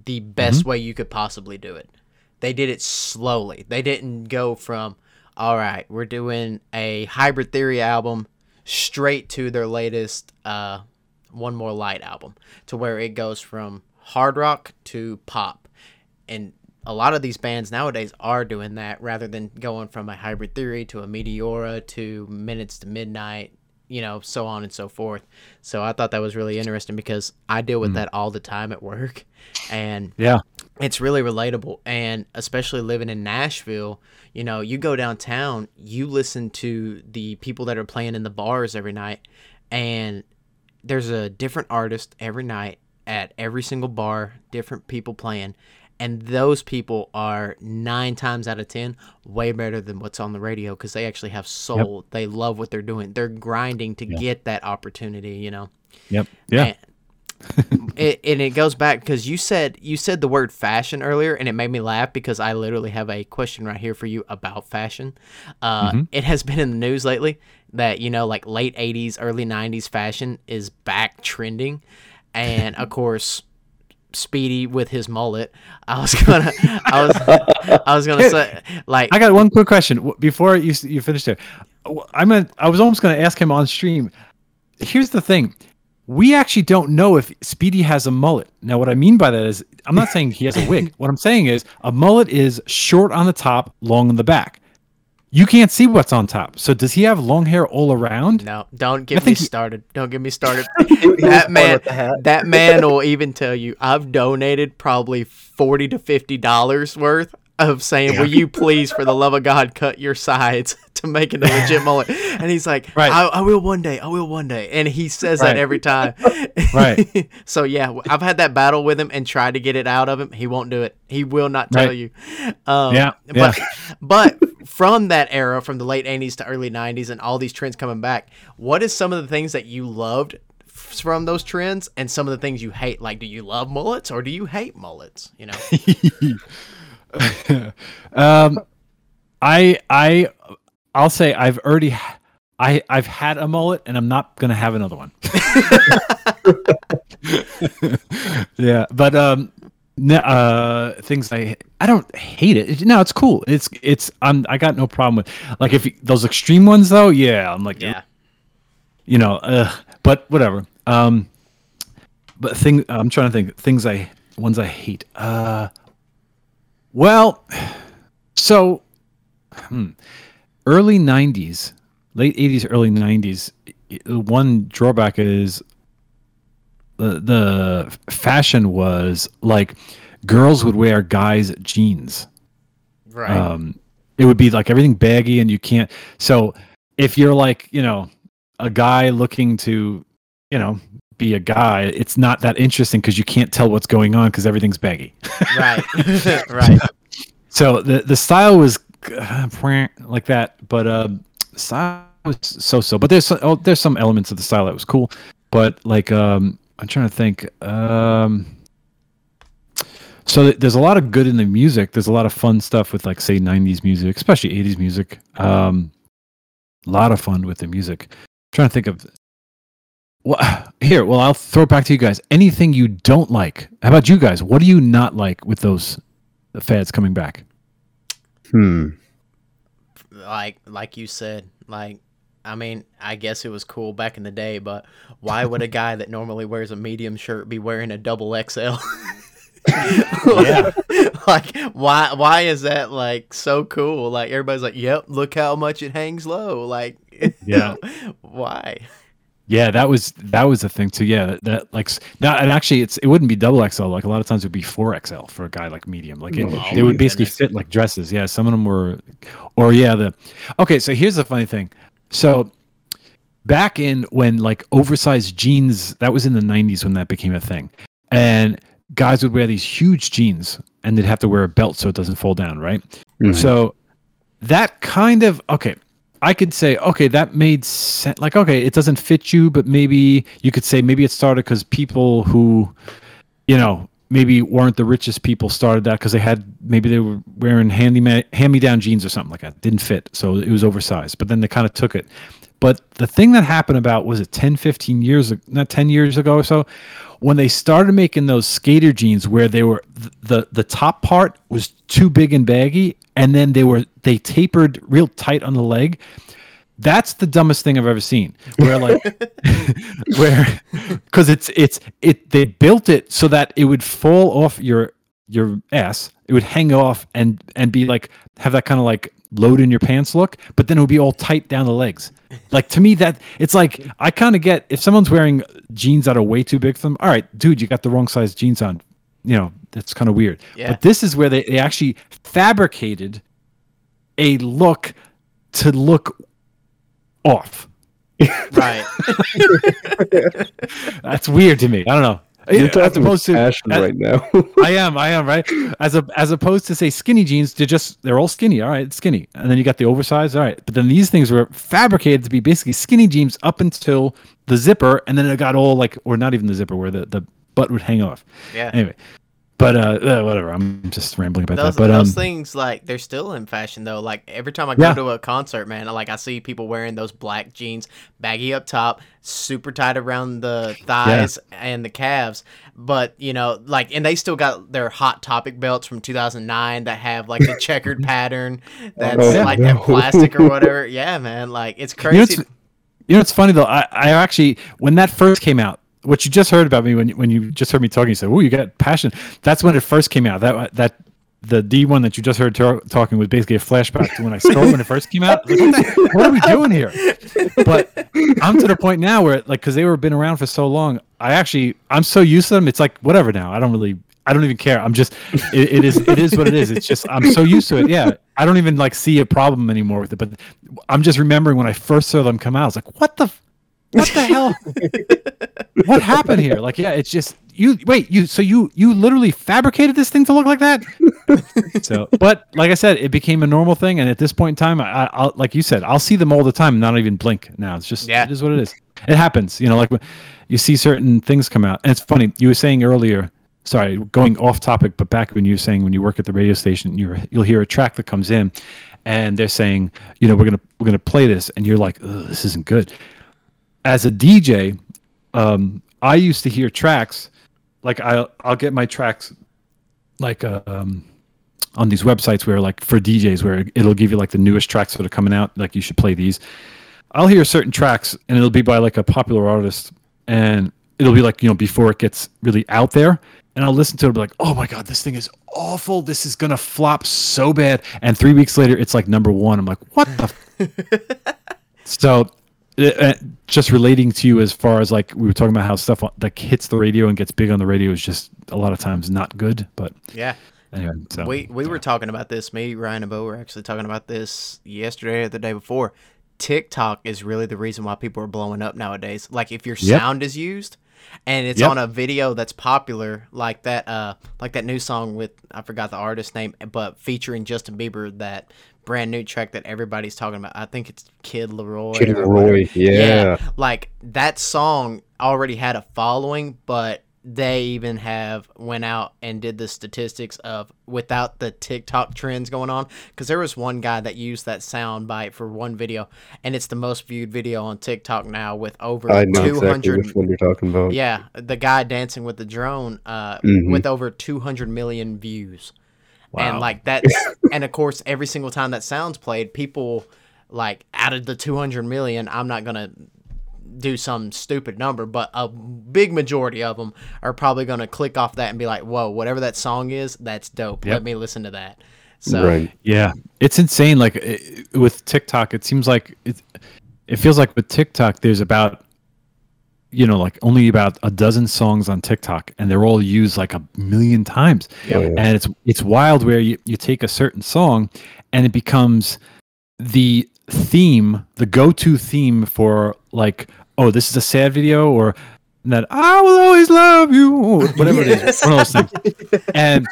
the best way you could possibly do it. They did it slowly. They didn't go from, all right, we're doing a Hybrid Theory album straight to their latest One More Light album, to where it goes from hard rock to pop. And a lot of these bands nowadays are doing that rather than going from a Hybrid Theory to a Meteora to Minutes to Midnight, you know, so on and so forth. So I thought that was really interesting because I deal with that all the time at work. And yeah. It's really relatable, and especially living in Nashville, you know, you go downtown, you listen to the people that are playing in the bars every night, and there's a different artist every night at every single bar, different people playing, and those people are 9 times out of 10 way better than what's on the radio because they actually have soul. They love what they're doing. They're grinding to get that opportunity, you know. Yep. Yeah. And it goes back because you said the word fashion earlier, and it made me laugh because I literally have a question right here for you about fashion. It has been in the news lately that, you know, like late 80s, early 90s fashion is back trending. And of course, Speedy with his mullet. I was gonna say, like, I got one quick question before you finish there. I was almost gonna ask him on stream. Here's the thing. We actually don't know if Speedy has a mullet. Now, what I mean by that is, I'm not saying he has a wig. What I'm saying is a mullet is short on the top, long on the back. You can't see what's on top. So does he have long hair all around? No, don't get me started. That man will even tell you, I've donated probably $40 to $50 worth of saying, will you please, for the love of God, cut your sides to make it a legit mullet? And he's like, I will one day. And he says that every time. Right. So, yeah, I've had that battle with him and tried to get it out of him. He won't do it. He will not tell you. But from that era, from the late 80s to early 90s and all these trends coming back, what is some of the things that you loved from those trends and some of the things you hate? Like, do you love mullets or do you hate mullets? You know? I'll say I've had a mullet and I'm not gonna have another one. Yeah, but things I don't hate it. No, it's cool. It's I got no problem with, like, if those extreme ones though. Yeah, I'm like, yeah, you know, but whatever. But I'm trying to think things I hate. Well, so early 90s, late 80s, early 90s, one drawback is the fashion was, like, girls would wear guys' jeans. Right. It would be, like, everything baggy and you can't. So if you're, like, you know, a guy looking to, you know, be a guy, it's not that interesting because you can't tell what's going on because everything's baggy. Right. Right. So the style was like that, but style was so-so. But there's some elements of the style that was cool. But like, I'm trying to think. So there's a lot of good in the music. There's a lot of fun stuff with, like, say, 90s music, especially 80s music. A lot of fun with the music. I'm trying to think of. Well, I'll throw it back to you guys. Anything you don't like? How about you guys? What do you not like with those fads coming back? Like you said, like, I mean, I guess it was cool back in the day, but why would a guy that normally wears a medium shirt be wearing a double XL? Yeah. Like, why is that, like, so cool? Like, everybody's like, yep, look how much it hangs low. Like, yeah. Why? Yeah, that was the thing too. Yeah, that like now, and actually, it wouldn't be double XL. Like a lot of times, it would be 4XL for a guy like medium. Like they would basically fit like dresses. Yeah, some of them were, okay. So here's the funny thing. So back in when like oversized jeans, that was in the 90s when that became a thing, and guys would wear these huge jeans, and they'd have to wear a belt so it doesn't fall down, right? Mm-hmm. So that kind of I could say, okay, that made sense. Like, okay, it doesn't fit you, but maybe you could say maybe it started because people who, you know, maybe weren't the richest people started that because they were wearing hand-me-down jeans or something like that. It didn't fit, so it was oversized. But then they kind of took it. But the thing that happened about, 10-15 years, not 10 years ago or so, when they started making those skater jeans where they were the top part was too big and baggy, and then they tapered real tight on the leg. That's the dumbest thing I've ever seen. Where like because they built it so that it would fall off your ass. It would hang off and be like have that kind of like load in your pants look, but then it would be all tight down the legs. Like to me, that it's like I kind of get if someone's wearing jeans that are way too big for them. All right, dude, you got the wrong size jeans on. You know, that's kind of weird. Yeah. But this is where they actually fabricated a look to look off. Right. That's weird to me. I don't know. You're talking fashion right now. I am, right? As opposed to say skinny jeans, they're all skinny. All right, it's skinny. And then you got the oversized, all right. But then these things were fabricated to be basically skinny jeans up until the zipper, and then it got all like or not even the zipper where the butt would hang off. Yeah. Anyway. But whatever. I'm just rambling about that. But those things, like, they're still in fashion though. Like every time I go to a concert, man, I see people wearing those black jeans, baggy up top, super tight around the thighs and the calves. But you know, like, and they still got their Hot Topic belts from 2009 that have like the checkered pattern that's that plastic or whatever. Yeah, man. Like it's crazy. You know, it's funny though. I actually when that first came out. What you just heard about me when you just heard me talking, you said, "Oh, you got passion." That's when it first came out. That the D1 that you just heard talking was basically a flashback to when I started when it first came out. Like, what are we doing here? But I'm to the point now where like because they were been around for so long, I'm so used to them. It's like whatever now. I don't even care. I'm just it is what it is. It's just I'm so used to it. Yeah, I don't even like see a problem anymore with it. But I'm just remembering when I first saw them come out. I was like, what the hell? What happened here? Like, yeah, it's just you literally fabricated this thing to look like that. So, but like I said, it became a normal thing, and at this point in time, I'll like you said, I'll see them all the time, not even blink. Now it's just it is what it is. It happens, you know. Like you see certain things come out, and it's funny. You were saying earlier, sorry, going off topic, but back when you were saying when you work at the radio station, you'll hear a track that comes in, and they're saying, you know, we're gonna play this, and you're like, ugh, this isn't good. As a DJ, I used to hear tracks, like I'll get my tracks, like on these websites where like for DJs where it'll give you like the newest tracks that are coming out, like you should play these. I'll hear certain tracks and it'll be by like a popular artist, and it'll be like, you know, before it gets really out there, and I'll listen to it and be like, oh my god, this thing is awful, this is gonna flop so bad, and 3 weeks later it's like #1. I'm like, what the? So. Just relating to you as far as like we were talking about how stuff like hits the radio and gets big on the radio is just a lot of times not good, but yeah. Anyway, so, we were talking about this. Me, Ryan, and Bo were actually talking about this yesterday or the day before. TikTok is really the reason why people are blowing up nowadays. Like if your sound is used, and it's on a video that's popular, like that new song with, I forgot the artist name, but featuring Justin Bieber, that brand new track that everybody's talking about. I think it's Kid Laroi. Kid Laroi, yeah. Like, that song already had a following, but they even have went out and did the statistics of without the TikTok trends going on, because there was one guy that used that sound bite for one video, and it's the most viewed video on TikTok now with over 200 exactly which one you're talking about. Yeah, the guy dancing with the drone with over 200 million views. Wow. And like that's and of course every single time that sound's played, people like, out of the 200 million, I'm not going to do some stupid number, but a big majority of them are probably going to click off that and be like, whoa, whatever that song is, that's dope. Yep. Let me listen to that. So yeah, it's insane. Like with TikTok, it seems like it feels like with TikTok, there's about, you know, like only about a dozen songs on TikTok, and they're all used like 1 million times. Yep. And it's wild where you take a certain song and it becomes the theme, the go-to theme for like, oh, this is a sad video, or that I will always love you, or whatever it is, one of those things. And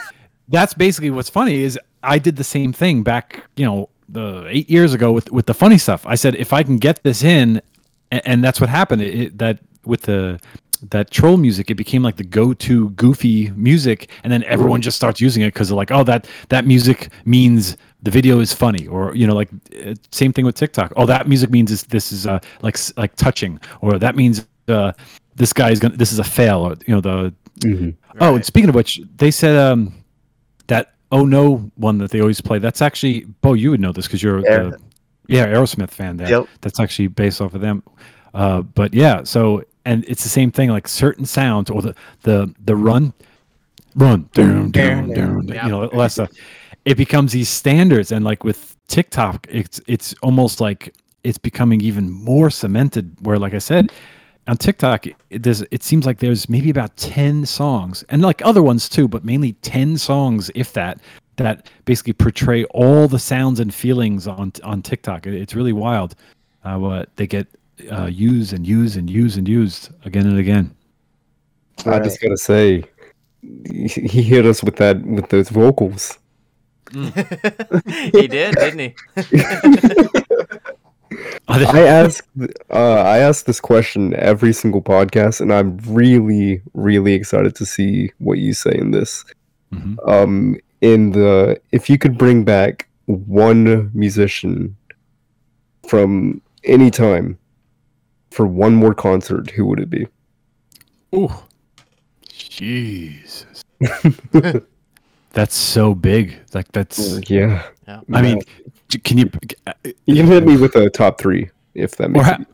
that's basically what's funny is I did the same thing back, you know, 8 years ago with the funny stuff. I said, if I can get this in, and that's what happened. That troll music, it became like the go-to goofy music, and then everyone just starts using it because they're like, oh, that music means the video is funny, or, you know, like same thing with TikTok. Oh, that music means this is like touching, or that means this guy's gonna, this is a fail, or, you know, the oh, and speaking of which, they said that Oh No one that they always play, that's actually, Bo, you would know this because you're Aerosmith fan there. Yep. That's actually based off of them. But yeah, so, and it's the same thing, like certain sounds, or the run, down, you know, all that stuff. It becomes these standards, and like with TikTok, it's almost like it's becoming even more cemented. Where, like I said, on TikTok, it seems like there's maybe about 10 songs, and like other ones too, but mainly 10 songs, if that basically portray all the sounds and feelings on TikTok. It's really wild what they get. Used and used and used and used again and again. I just gotta say, he hit us with those vocals. He did, didn't he? I ask this question every single podcast, and I'm really, really excited to see what you say in this. Mm-hmm. If you could bring back one musician from any time for one more concert, who would it be? Oh, Jesus. That's so big. Like, that's... Yeah. I mean, can you... You can hit me with a top three, if that makes sense.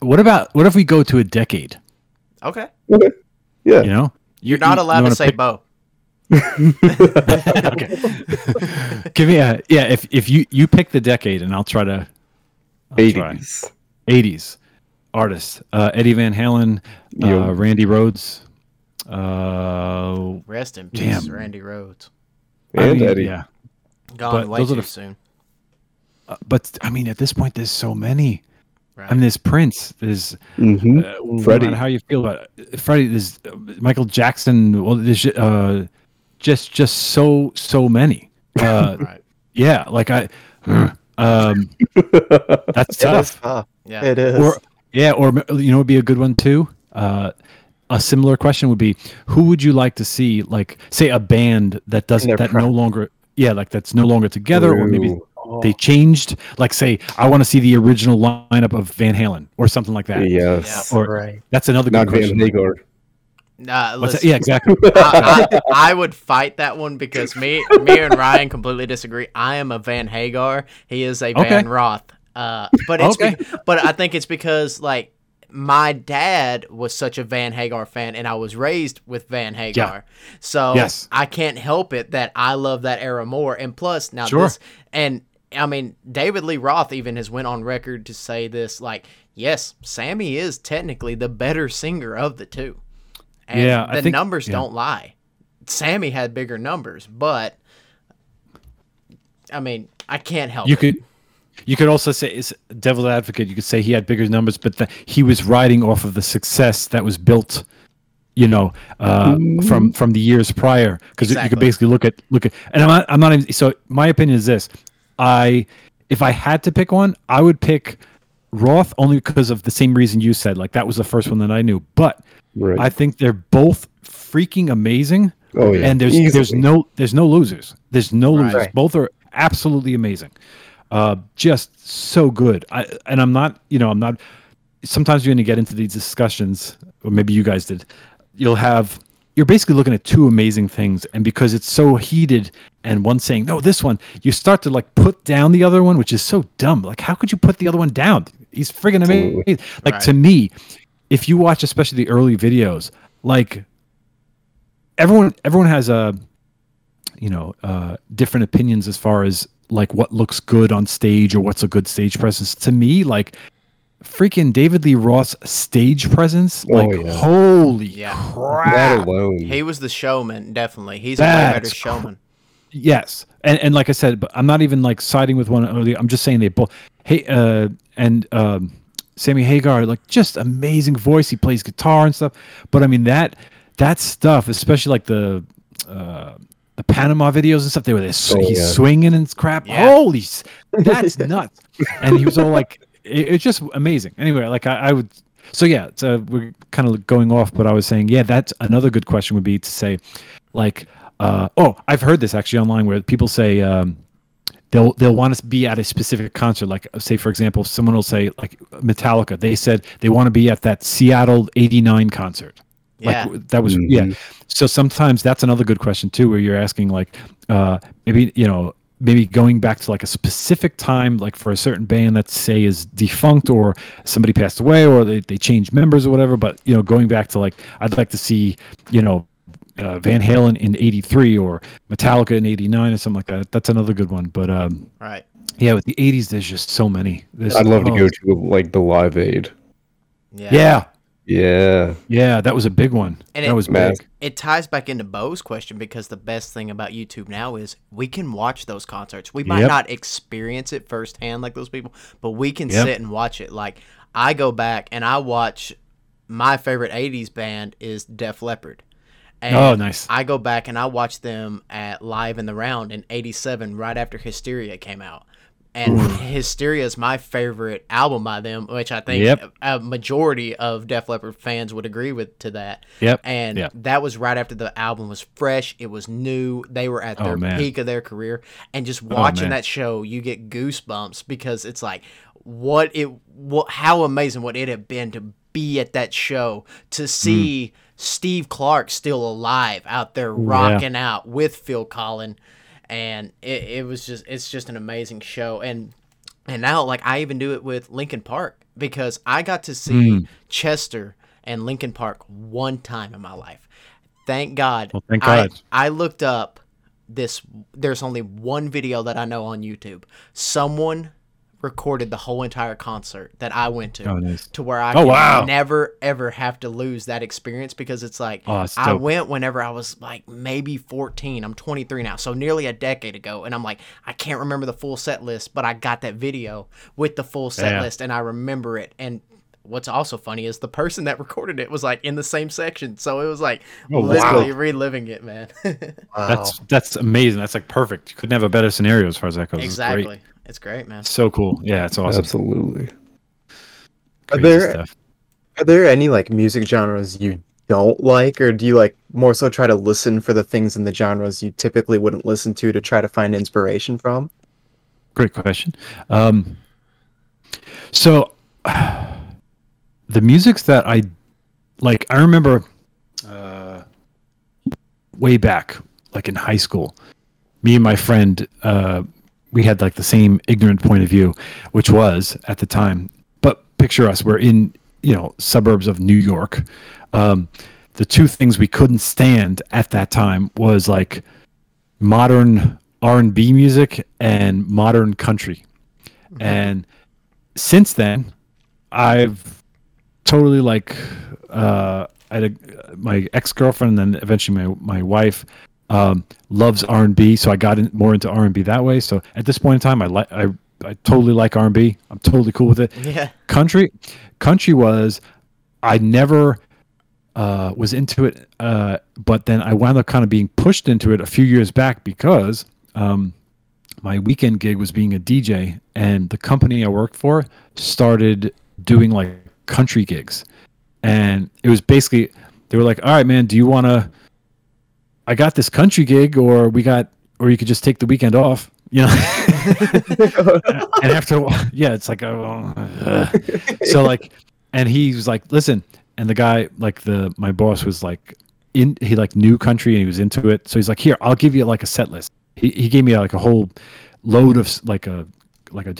What if we go to a decade? Okay. Yeah. You know? You're not allowed to say Bo. Okay. Give me a... Yeah, if you pick the decade, and I'll try to... 80s artists, Eddie Van Halen, Randy Rhoads, rest in peace, Randy Rhoads, and Eddie. Yeah, gone way too soon. But I mean, at this point, there's so many. Right. I mean, there's Prince, there's Freddie. No matter how you feel about it, Freddie, there's Michael Jackson. Well, there's just so many. Right. Yeah, like I. That's tough. Yeah, it is. Or you know, would be a good one too. A similar question would be, who would you like to see? Like, say a band that's no longer together, or maybe they changed. Like, say, I want to see the original lineup of Van Halen, or something like that. Yes, or, right. That's another good question. Listen, yeah, exactly. I would fight that one because me and Ryan completely disagree. I am a Van Hagar. He is a Van Roth. But I think it's because, like, my dad was such a Van Hagar fan, and I was raised with Van Hagar. Yeah. So I can't help it that I love that era more. And plus, now this, and I mean, David Lee Roth even has went on record to say this, like, yes, Sammy is technically the better singer of the two. And numbers don't lie. Sammy had bigger numbers, but I mean, I can't help it. You could also say, is devil's advocate, you could say he had bigger numbers, but he was riding off of the success that was built, you know, from the years prior. Because exactly. You could basically look at, and I'm not even, so my opinion is this. If I had to pick one, I would pick Roth only because of the same reason you said, like that was the first one that I knew, but right. I think they're both freaking amazing. Oh yeah. And there's no losers. There's no losers. Right. Both are absolutely amazing. Just so good. I'm not, sometimes you're going to get into these discussions, or maybe you guys did. You're basically looking at two amazing things. And because it's so heated and one saying, no, this one, you start to like put down the other one, which is so dumb. Like, how could you put the other one down? He's friggin' amazing. Absolutely. Like right. To me, if you watch, especially the early videos, like everyone has different opinions as far as, like what looks good on stage or what's a good stage presence. To me, like freaking David Lee Roth's stage presence, holy crap. That alone. He was the showman, definitely. He's a better showman. Yes. And like I said, but I'm not even like siding with one earlier. I'm just saying they both. Hey, Sammy Hagar, like just amazing voice. He plays guitar and stuff. But I mean that stuff, especially like the Panama videos and stuff, they were this. He's swinging and crap. Yeah. Holy, that's nuts! And he was all like, "It's just amazing." Anyway, like I would. So yeah, we're kind of going off, but I was saying, yeah, that's another good question would be to say, like, I've heard this actually online where people say they'll want to be at a specific concert. Like, say for example, someone will say like Metallica. They said they want to be at that Seattle '89 concert. Like that was So sometimes that's another good question too, where you're asking like maybe going back to like a specific time, like for a certain band that say is defunct or somebody passed away or they changed members or whatever. But you know, going back to like I'd like to see Van Halen in '83 or Metallica in '89 or something like that. That's another good one. But right, yeah, with the '80s, there's just so many. I'd love to go to like the Live Aid. Yeah. Yeah, that was a big one. And that was big. It ties back into Bo's question because the best thing about YouTube now is we can watch those concerts. We might not experience it firsthand like those people, but we can sit and watch it. Like I go back and I watch my favorite 80s band is Def Leppard. And nice. I go back and I watch them at Live in the Round in 87 right after Hysteria came out. And Hysteria is my favorite album by them, which I think a majority of Def Leppard fans would agree with to that. Yep. And that was right after the album was fresh. It was new. They were at their peak of their career. And just watching that show, you get goosebumps because it's like how amazing would it have been to be at that show, to see Steve Clark still alive out there rocking out with Phil Collin. And it was just, it's just an amazing show. And now, like, I even do it with Linkin Park because I got to see Chester and Linkin Park one time in my life. Thank God. Well, thank God. I looked up this, there's only one video that I know on YouTube. Someone recorded the whole entire concert that I went to, to where I never, ever have to lose that experience because it's like, I went whenever I was like maybe 14, I'm 23 now, so nearly a decade ago. And I'm like, I can't remember the full set list, but I got that video with the full set list and I remember it. And what's also funny is the person that recorded it was like in the same section. So it was like literally reliving it, man. That's amazing. That's like perfect. You couldn't have a better scenario as far as that goes. Exactly. It's great, man. So cool. Yeah, it's awesome. Absolutely. Are there any like music genres you don't like, or do you like more so try to listen for the things in the genres you typically wouldn't listen to try to find inspiration from? Great question. The musics that I like, I remember way back, like in high school, me and my friend, we had like the same ignorant point of view, which was at the time, but picture us, we're in, suburbs of New York. The two things we couldn't stand at that time was like modern R&B music and modern country. Mm-hmm. And since then I've totally like, my ex-girlfriend and then eventually my wife, loves R&B, so I got more into R&B that way. So at this point in time, I I totally like R&B. I'm totally cool with it. Yeah. Country was, I never was into it, but then I wound up kind of being pushed into it a few years back because my weekend gig was being a DJ, and the company I worked for started doing like country gigs. And it was basically, they were like, all right, man, do you want to, I got this country gig, or you could just take the weekend off. You know, and after a while, yeah, it's like, so like, and he was like, listen, and the guy, like my boss was like, he like knew country and he was into it. So he's like, here, I'll give you like a set list. He gave me like a whole load of like a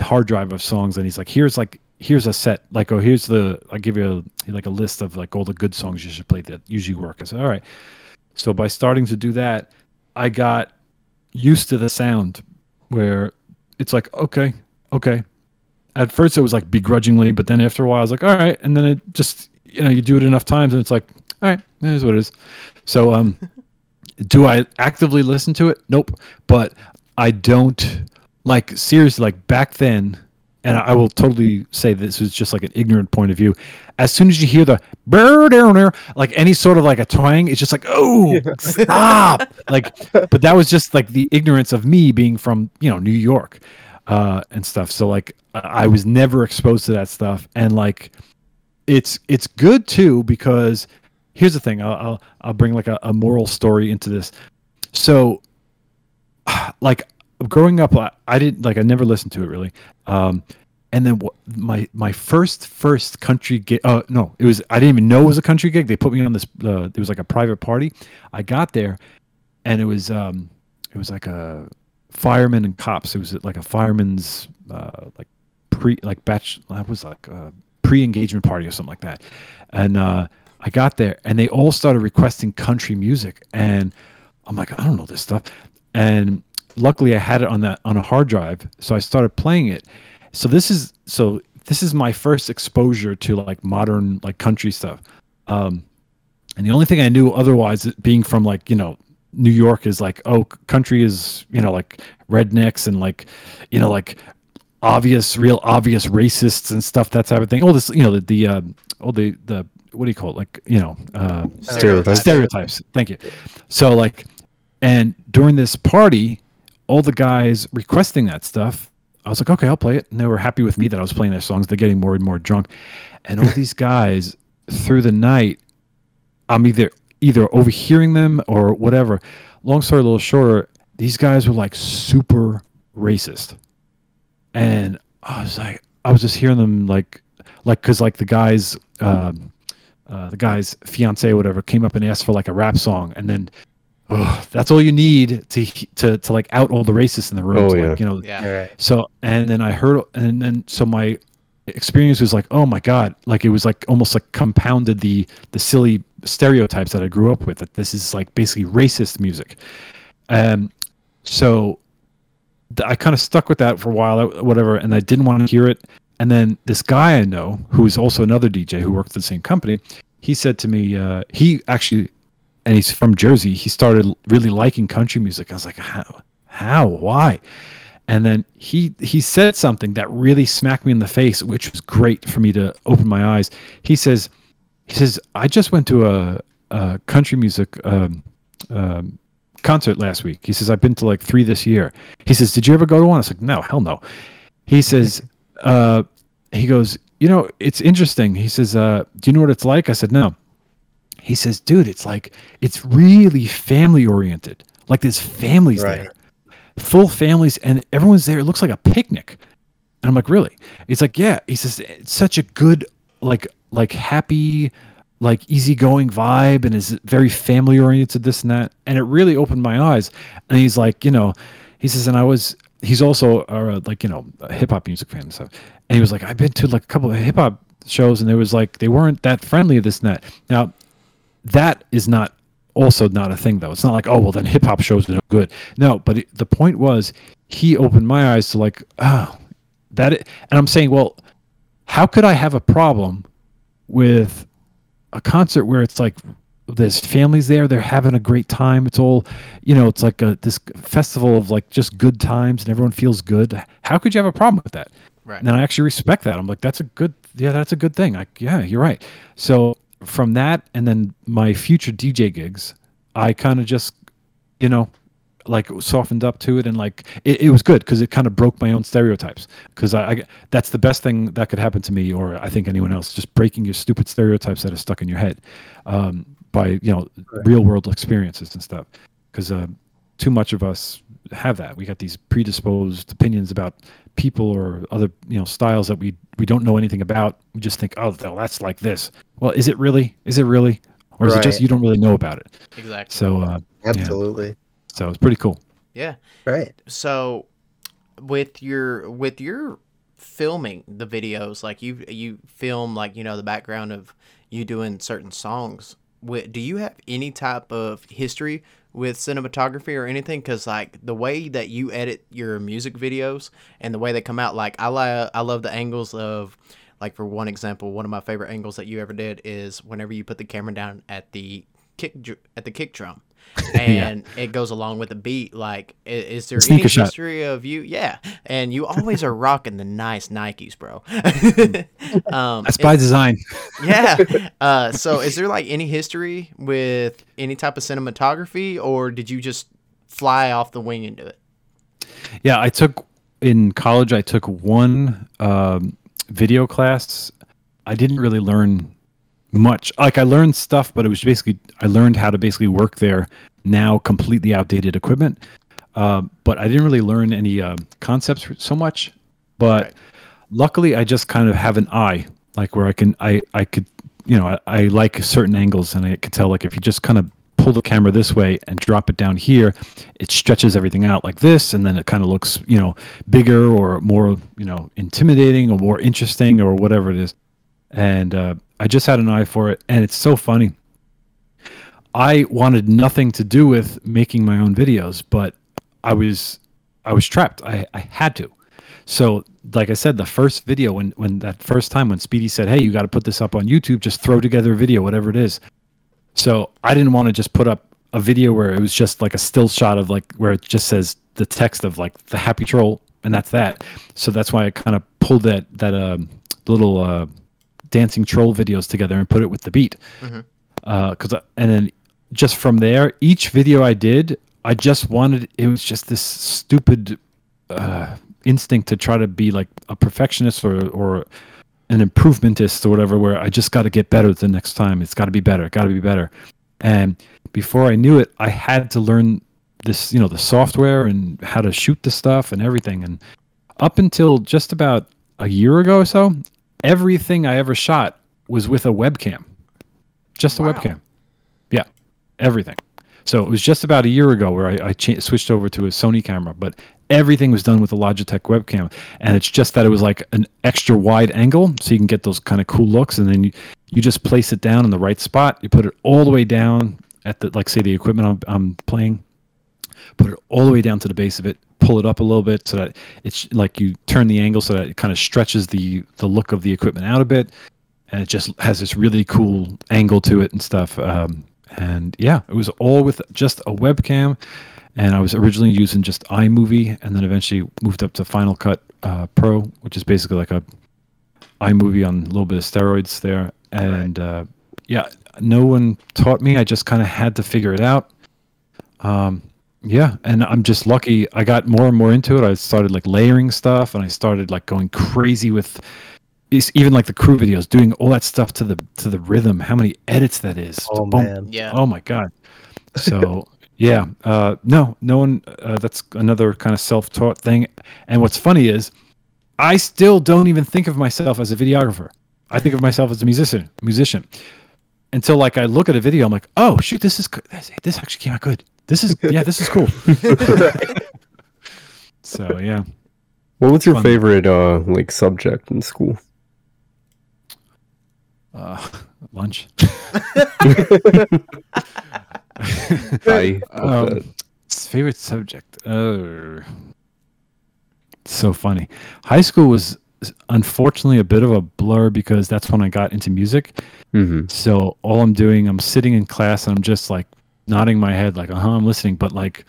hard drive of songs. And he's like, here's a set, like, oh, here's the, I'll give you a list of like all the good songs you should play that usually work. I said, all right. So by starting to do that, I got used to the sound. Where it's like, okay. At first it was like begrudgingly, but then after a while I was like, all right. And then it just, you do it enough times and it's like, all right, that is what it is. So do I actively listen to it? Nope. But I don't, like, seriously, like back then, and I will totally say this was just like an ignorant point of view. As soon as you hear the burr down there, like any sort of like a twang, it's just like, oh, yeah. Stop. Like, but that was just like the ignorance of me being from, New York and stuff. So like, I was never exposed to that stuff. And like, it's good too, because here's the thing. I'll bring like a moral story into this. So like growing up, I didn't like, I never listened to it really. And then my first country gig, no, it was, I didn't even know it was a country gig. They put me on this, it was like a private party. I got there and it was like a firemen and cops. It was like a firemen's, pre-engagement party or something like that. And, I got there and they all started requesting country music and I'm like, I don't know this stuff. And luckily I had it on a hard drive. So I started playing it. So this is my first exposure to like modern like country stuff, and the only thing I knew otherwise, being from like New York, is like, oh, country is like rednecks and like like real obvious racists and stuff, that type of thing. All this the what do you call it, like stereotypes. Thank you. So like, and during this party, all the guys requesting that stuff. I was like, okay, I'll play it. And they were happy with me that I was playing their songs. They're getting more and more drunk. And all these guys through the night, I'm either overhearing them or whatever. Long story a little shorter, these guys were like super racist. And I was like, I was just hearing them like, cause like the guy's fiance or whatever came up and asked for like a rap song. And then, oh, that's all you need to like out all the racists in the room. Oh, yeah. Like, yeah. Right. So and then my experience was like, oh my God, like it was like almost like compounded the silly stereotypes that I grew up with, that this is like basically racist music. So I kind of stuck with that for a while, whatever, and I didn't want to hear it. And then this guy I know, who is also another DJ who worked for the same company, he said to me, he actually. And he's from Jersey. He started really liking country music. I was like, how, why? And then he said something that really smacked me in the face, which was great for me to open my eyes. He says, I just went to a country music concert last week. He says, I've been to like 3 this year. He says, did you ever go to one? I was like, no, hell no. He says, he goes, it's interesting. He says, do you know what it's like? I said, no. He says, dude, it's like, it's really family oriented. Like there's families there, full families, and everyone's there. It looks like a picnic. And I'm like, really? He's like, yeah. He says, it's such a good, like happy, like easygoing vibe. And is very family oriented, this and that. And it really opened my eyes. And he's like, he says, and he's also a hip hop music fan and stuff. And he was like, I've been to like a couple of hip hop shows and there was like, they weren't that friendly, this and that. Now, that is not a thing, though. It's not like, oh, well, then hip-hop shows are no good. No, but the point was, he opened my eyes to like, oh, that. And I'm saying, well, how could I have a problem with a concert where it's like There's families there. They're having a great time. It's all, you know, it's like this festival of like just good times and everyone feels good. How could you have a problem with that? Right. And I actually respect that. I'm like, that's a good thing. Like, yeah, you're right. So from that, and then my future DJ gigs, I kind of just, you know, like softened up to it, and like it was good because it kind of broke my own stereotypes, because I that's the best thing that could happen to me, or I think anyone else, just breaking your stupid stereotypes that are stuck in your head by, you know, real world experiences and stuff, because too much of us have that. We got these predisposed opinions about people or other, you know, styles that we don't know anything about. We just think, oh, that's like this. Well, is it really? Or is it just you don't really know about it? Exactly. So absolutely. Yeah. So it's pretty cool. Yeah. Right. So with your filming the videos, like you film, like, you know, the background of you doing certain songs. Do you have any type of history with cinematography or anything? Because like the way that you edit your music videos and the way they come out, like I love the angles of, like, for one example, one of my favorite angles that you ever did is whenever you put the camera down at the kick drum. And yeah. It goes along with the beat. Like, is there any history of you? Yeah. And you always are rocking the nice Nikes, bro. That's by design. Yeah. So is there like any history with any type of cinematography, or did you just fly off the wing into it? Yeah, in college I took one video class. I didn't really learn much. Like, I learned stuff, but it was basically, I learned how to basically work their now completely outdated equipment. But I didn't really learn any concepts so much. But Luckily, I just kind of have an eye, like where I could, you know, I like certain angles, and I could tell, like, if you just kind of pull the camera this way and drop it down here, it stretches everything out like this, and then it kind of looks, you know, bigger or more, you know, intimidating or more interesting or whatever it is. And I just had an eye for it, and it's so funny. I wanted nothing to do with making my own videos, but I was trapped. I had to. So, like I said, the first video, when that first time when Speedy said, "Hey, you got to put this up on YouTube. Just throw together a video, whatever it is." So I didn't want to just put up a video where it was just like a still shot of, like, where it just says the text of, like, the happy troll, and that's that. So that's why I kind of pulled that little dancing troll videos together and put it with the beat. Mm-hmm. And then just from there, each video I did, it was just this stupid instinct to try to be like a perfectionist or an improvementist or whatever, where I just got to get better the next time. It's got to be better. And before I knew it, I had to learn this, you know, the software and how to shoot the stuff and everything. And up until just about a year ago or so, everything I ever shot was with a webcam. Just a webcam. Yeah, everything. So it was just about a year ago where I switched over to a Sony camera, but everything was done with a Logitech webcam. And it's just that it was like an extra wide angle, so you can get those kind of cool looks. And then you just place it down in the right spot. You put it all the way down at the, like, say, the equipment I'm playing. Put it all the way down to the base of it, pull it up a little bit so that it's like you turn the angle so that it kind of stretches the look of the equipment out a bit, and it just has this really cool angle to it and stuff. And yeah, it was all with just a webcam, and I was originally using just iMovie, and then eventually moved up to Final Cut Pro, which is basically like a iMovie on a little bit of steroids there. And yeah, no one taught me. I just kind of had to figure it out. Yeah, and I'm just lucky. I got more and more into it. I started like layering stuff, and I started like going crazy with even like the crew videos, doing all that stuff to the rhythm. How many edits that is? Oh man, yeah. Oh my god. So yeah, no one. That's another kind of self-taught thing. And what's funny is, I still don't even think of myself as a videographer. I think of myself as a musician. Until like I look at a video, I'm like, oh shoot, this actually came out good. This is cool. So yeah. What was your favorite like subject in school? Lunch. Favorite subject. Oh, so funny. High school was unfortunately a bit of a blur because that's when I got into music. Mm-hmm. So all I'm doing, I'm sitting in class and I'm just like nodding my head like, I'm listening. But like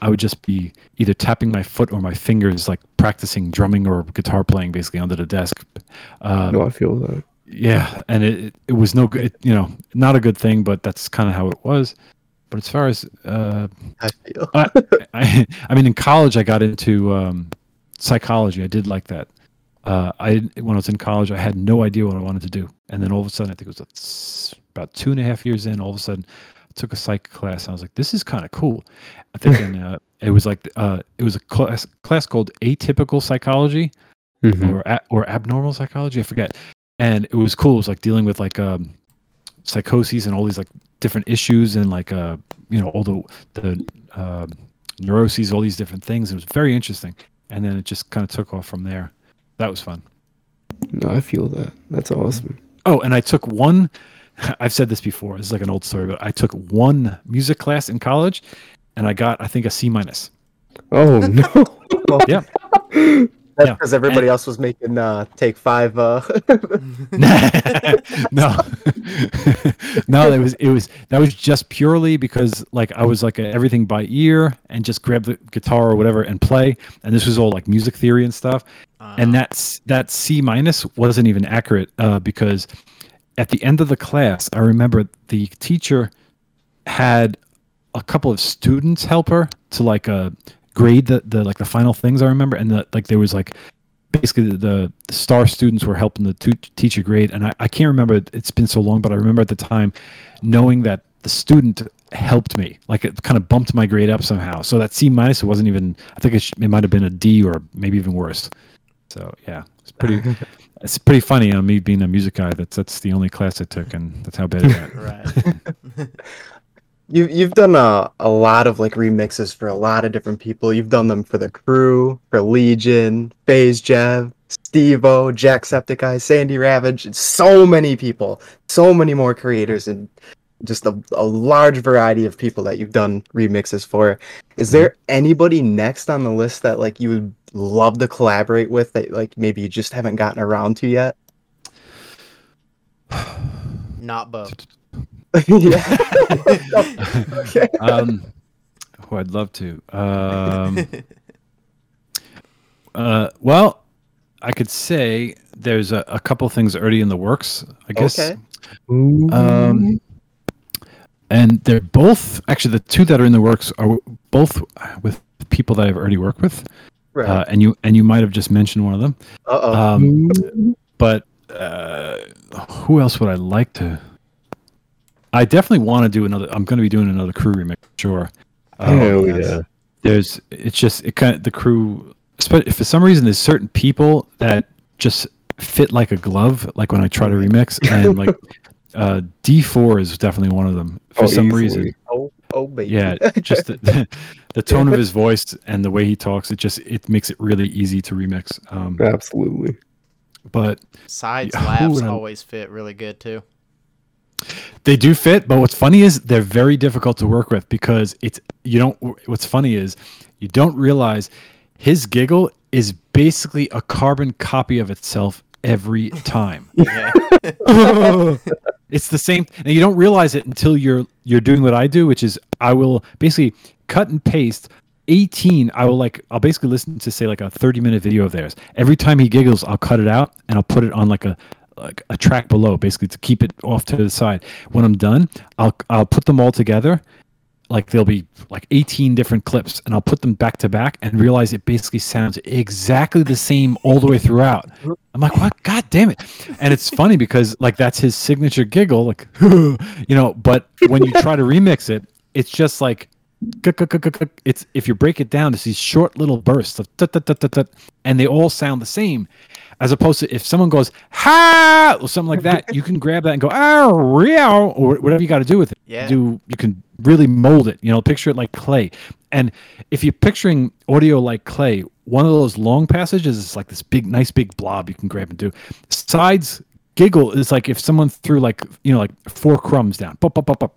I would just be either tapping my foot or my fingers, like practicing drumming or guitar playing basically under the desk. No, I feel that. Yeah. And it was no good, not a good thing, but that's kind of how it was. But as far as, I feel. I mean, in college, I got into psychology. I did like that. When I was in college, I had no idea what I wanted to do. And then all of a sudden, I think it was about 2.5 years in, all of a sudden, I took a psych class. And I was like, this is kind of cool. I think it was like, it was a class called Atypical Psychology or Abnormal Psychology. I forget. And it was cool. It was like dealing with like psychoses and all these like different issues and like, all the neuroses, all these different things. It was very interesting. And then it just kind of took off from there. That was fun. No, I feel that. That's awesome. Oh, and I took one. I've said this before. It's like an old story, but I took one music class in college, and I got, I think, a C-. Oh no! Yeah. That's because everybody else was making Take Five. No. That was just purely because like I was like everything by ear and just grab the guitar or whatever and play. And this was all like music theory and stuff. And that C- wasn't even accurate because at the end of the class, I remember the teacher had a couple of students help her to like grade the like the final things, I remember, and like there was like basically the star students were helping the teacher grade, and I can't remember, it's been so long, but I remember at the time knowing that the student helped me, like it kind of bumped my grade up somehow. So that C-, it wasn't even, I think it might have been a D or maybe even worse. So yeah, it's pretty funny on me being a music guy. That's the only class I took, and that's how bad it got. Right. You've done a lot of like remixes for a lot of different people. You've done them for The Crew, for Legion, Phase Jev, Steve-O, Jacksepticeye, Sandy Ravage, and so many people, so many more creators, and just a large variety of people that you've done remixes for. Is there anybody next on the list that like you would love to collaborate with that like maybe you just haven't gotten around to yet? Not both. Yeah. Okay. I'd love to. Well, I could say there's a couple things already in the works, I guess. Okay. And they're both actually, the two that are in the works are both with people that I've already worked with. Right. And you might have just mentioned one of them. But who else would I like to? I definitely want to do another. I'm going to be doing another Crew remix, sure. Yeah. The Crew. For some reason, there's certain people that just fit like a glove. Like when I try to remix, and like D4 is definitely one of them for some reason. Oh baby. Yeah, just the tone of his voice and the way he talks. It makes it really easy to remix. Absolutely. But Sides laughs always fit really good too. They do fit, but what's funny is they're very difficult to work with because what's funny is you don't realize his giggle is basically a carbon copy of itself every time. Yeah. It's the same, and you don't realize it until you're doing what I do, which is I will basically cut and paste 18. I'll basically listen to say like a 30-minute video of theirs. Every time he giggles, I'll cut it out and I'll put it on like a track below, basically to keep it off to the side. When I'm done, I'll put them all together. Like there'll be like 18 different clips, and I'll put them back to back and realize it basically sounds exactly the same all the way throughout. I'm like, what? God damn it. And it's funny because like that's his signature giggle, like but when you try to remix it, it's just like it's, if you break it down, it's these short little bursts of and they all sound the same. As opposed to if someone goes, ha, or something like that, you can grab that and go, or whatever you got to do with it. Yeah. You can really mold it, picture it like clay. And if you're picturing audio like clay, one of those long passages is like this big, nice big blob you can grab and do. Sides giggle is like if someone threw like 4 crumbs down, pop, pop, pop, pop.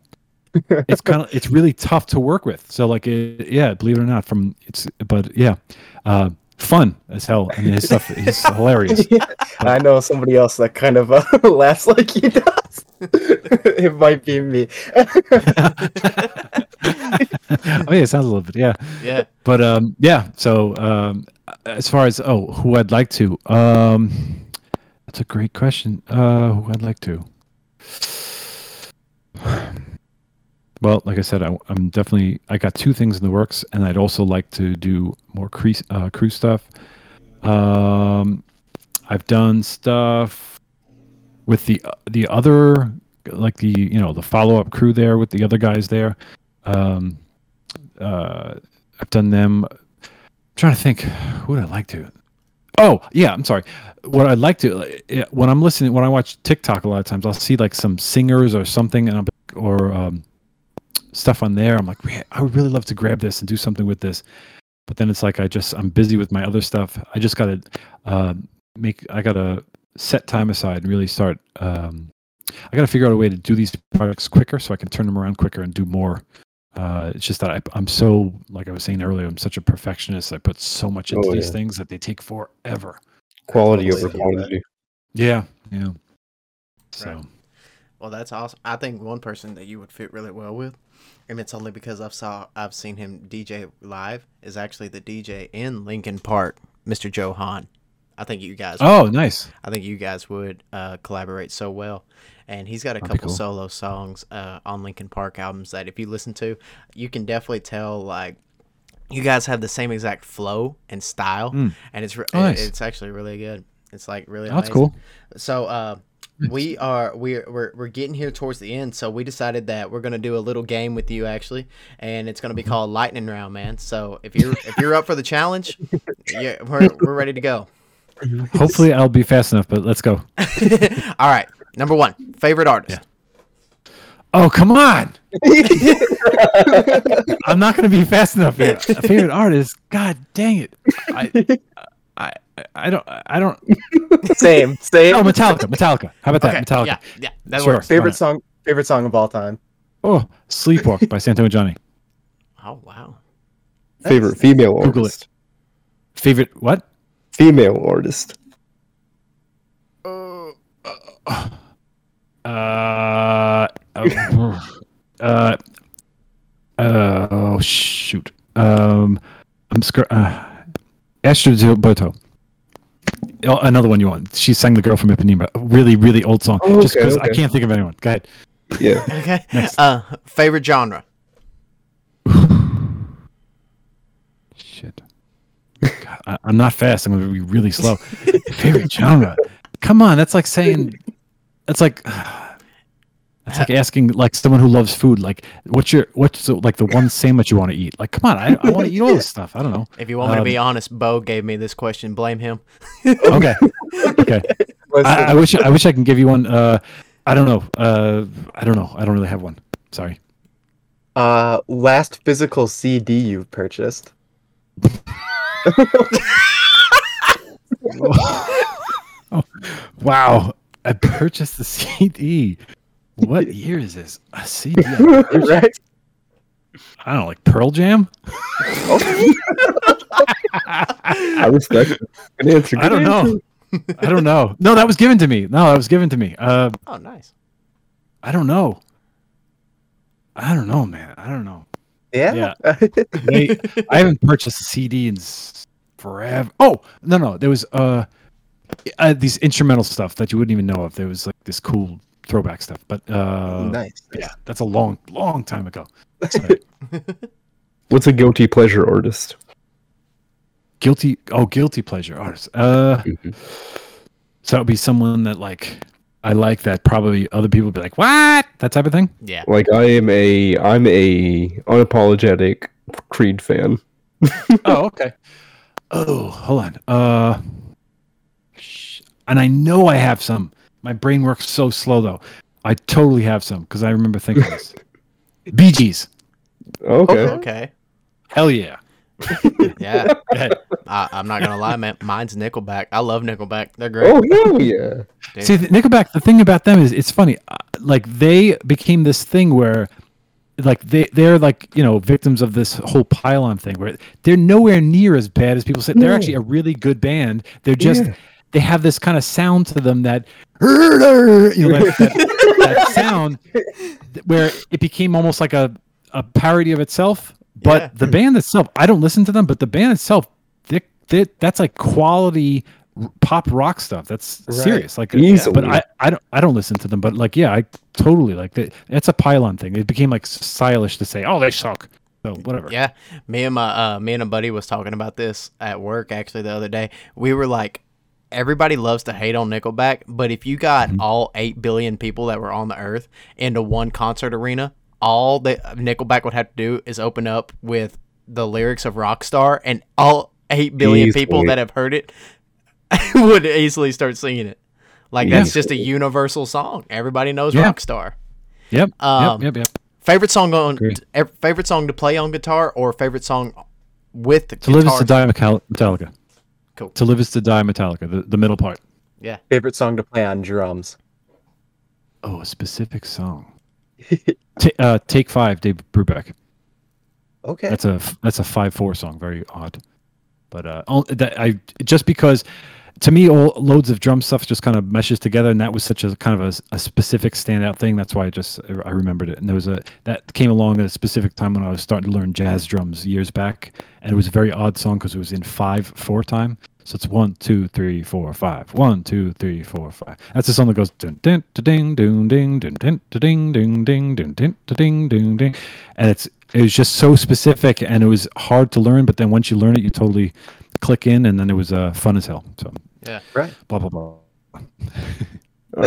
It's it's really tough to work with. So believe it or not, but yeah. fun as hell, and his stuff is hilarious. Yeah. I know somebody else that kind of laughs like he does. It might be me. I mean, it sounds a little bit, yeah. Yeah. But yeah. So as far as who I'd like to, that's a great question. Who I'd like to. Well, like I said, I'm definitely. I got two things in the works, and I'd also like to do more crew stuff. I've done stuff with the other, like the follow up crew there with the other guys there. I've done them. I'm trying to think, who would I like to? Oh yeah, I'm sorry. What I'd like to, when I'm listening, when I watch TikTok, a lot of times I'll see like some singers or something, and stuff on there. I'm like, man, I would really love to grab this and do something with this, but then it's like I'm busy with my other stuff. I just gotta set time aside and really start. I gotta figure out a way to do these projects quicker so I can turn them around quicker and do more. It's just that I'm so, like I was saying earlier, I'm such a perfectionist. I put so much into these things that they take forever. Quality over quantity. Yeah. So. Right. Well, that's awesome. I think one person that you would fit really well with, and it's only because I've seen him DJ live, is actually the DJ in Linkin Park, Mr. Joe Hahn. I think you guys would. Oh, nice. I think you guys would collaborate so well. And he's got a couple solo songs on Linkin Park albums that if you listen to, you can definitely tell, like, you guys have the same exact flow and style. And it's actually really good. It's like really amazing. That's cool. So we're getting here towards the end, so we decided that we're gonna do a little game with you actually, and it's gonna be called Lightning Round, man. So if you're up for the challenge, we're ready to go. Hopefully I'll be fast enough, but let's go. All right. Number one, favorite artist. Yeah. Oh, come on! I'm not gonna be fast enough here. Favorite artist? God dang it! I don't. Same. Oh, Metallica. How about that? Metallica. Yeah. That works. Favorite song of all time. Oh, Sleepwalk by Santo and Johnny. Oh wow. Favorite female artist. Google it. Favorite what? Female artist. Oh shoot. I'm scared. Asher Zilberto. Another one you want. She sang The Girl from Ipanema. Really, really old song. Oh, okay, just because I can't think of anyone. Go ahead. Yeah. Okay. Next. Favorite genre. Shit. God, I'm not fast. I'm gonna be really slow. Favorite genre. Come on, that's like saying. That's like asking like someone who loves food, like what's the one sandwich you want to eat? Like, come on, I want to eat all this stuff. I don't know. If you want me to be honest, Bo gave me this question. Blame him. Okay. I wish I can give you one. I don't know. I don't really have one. Sorry. Last physical CD you purchased. Oh, wow. I purchased the CD. What year is this? A CD? Right? I don't know, like Pearl Jam? I respect it. I don't know. No, that was given to me. Oh, nice. I don't know, man. I don't know. Yeah. I haven't purchased a CD in forever. Oh, no. There was... these instrumental stuff that you wouldn't even know of. There was like this cool throwback stuff, but nice. Yeah, that's a long, long time ago. What's a guilty pleasure artist? Guilty pleasure artist. So that would be someone that like I like that probably other people would be like, what? That type of thing. Yeah. Like I'm a unapologetic Creed fan. Oh, okay. Oh, hold on. And I know I have some. My brain works so slow, though. I totally have some, because I remember thinking this. Bee Gees. Okay. Hell yeah. Yeah. I'm not going to lie, man. Mine's Nickelback. I love Nickelback. They're great. Oh, hell yeah. Dude. See, Nickelback, the thing about them is, it's funny. Like, they became this thing where like they're like, you know, victims of this whole pile-on thing where they're nowhere near as bad as people say. They're actually a really good band. They're just they have this kind of sound to them that, you know, that sound where it became almost like a parody of itself. But the band itself, I don't listen to them, but the band itself, that's like quality pop rock stuff. That's serious. Like, but I don't listen to them, but like, yeah, I totally like that. That's a pylon thing. It became like stylish to say, oh, they suck. So whatever. Yeah. Me and a buddy was talking about this at work actually the other day. We were like, everybody loves to hate on Nickelback, but if you got all 8 billion people that were on the earth into one concert arena, all that Nickelback would have to do is open up with the lyrics of Rockstar, and all 8 billion people that have heard it would easily start singing it. Like, that's just a universal song. Everybody knows Rockstar. Yep. Favorite song to play on guitar, or favorite song with the guitar? To Live Is to Die, Metallica. Cool. To Live Is to Die, Metallica, the middle part. Yeah. Favorite song to play on drums? Oh, a specific song. Take 5, Dave Brubeck. Okay, that's a 5/4 song, very odd, but just because to me all loads of drum stuff just kind of meshes together, and that was such a kind of a specific standout thing. That's why I remembered it. And there was that came along at a specific time when I was starting to learn jazz drums years back, and it was a very odd song because it was in 5/4 time. So it's 1, 2, 3, 4, 5. 1, 2, 3, 4, 5. That's the song that goes ding ding ding ding ding ding ding ding ding ding ding ding ding ding, and it was just so specific, and it was hard to learn. But then once you learn it, you totally click in, and then it was fun as hell. So yeah, right. Blah blah blah. All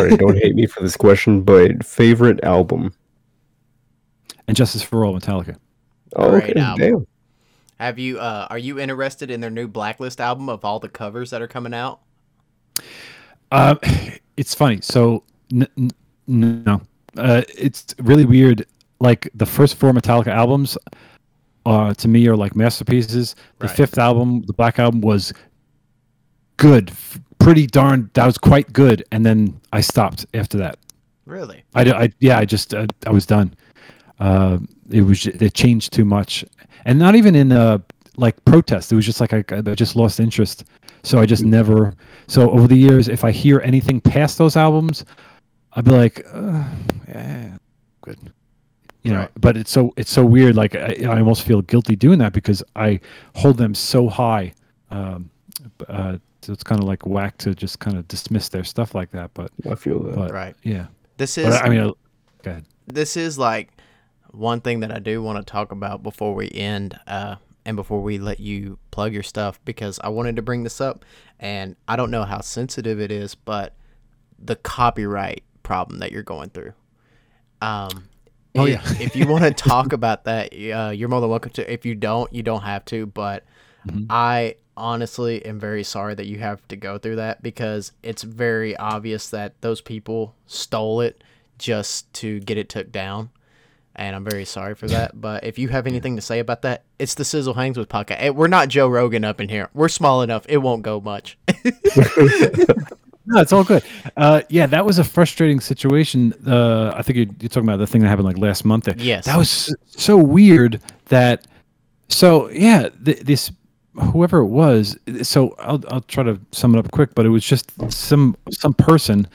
right, don't hate me for this question, but favorite album? And Justice for All, Metallica. Oh, okay, damn. Have you? Are you interested in their new Blacklist album of all the covers that are coming out? It's funny. So no, it's really weird. Like the first 4 Metallica albums, to me, are like masterpieces. The 5th album, the Black Album, was good, pretty darn. That was quite good, and then I stopped after that. Really? I was done. It changed too much. And not even in like protest. It was just like I just lost interest. So I just never. So over the years, if I hear anything past those albums, I'd be like, good, you know. But it's so weird. Like I almost feel guilty doing that because I hold them so high. So it's kind of like whack to just kind of dismiss their stuff like that. But I feel that. But, right. Yeah. Go ahead. This is like. One thing that I do want to talk about before we end, and before we let you plug your stuff, because I wanted to bring this up, and I don't know how sensitive it is, but the copyright problem that you're going through. If you want to talk about that, you're more than welcome to. If you don't, you don't have to, but I honestly am very sorry that you have to go through that, because it's very obvious that those people stole it just to get it took down. And I'm very sorry for that. But if you have anything to say about that, it's the Sizzle Hangs With podcast. Hey, we're not Joe Rogan up in here. We're small enough. It won't go much. No, it's all good. That was a frustrating situation. I think you're talking about the thing that happened like last month. There. Yes. That was so weird that... So, yeah, this... Whoever it was... So I'll try to sum it up quick, but it was just some person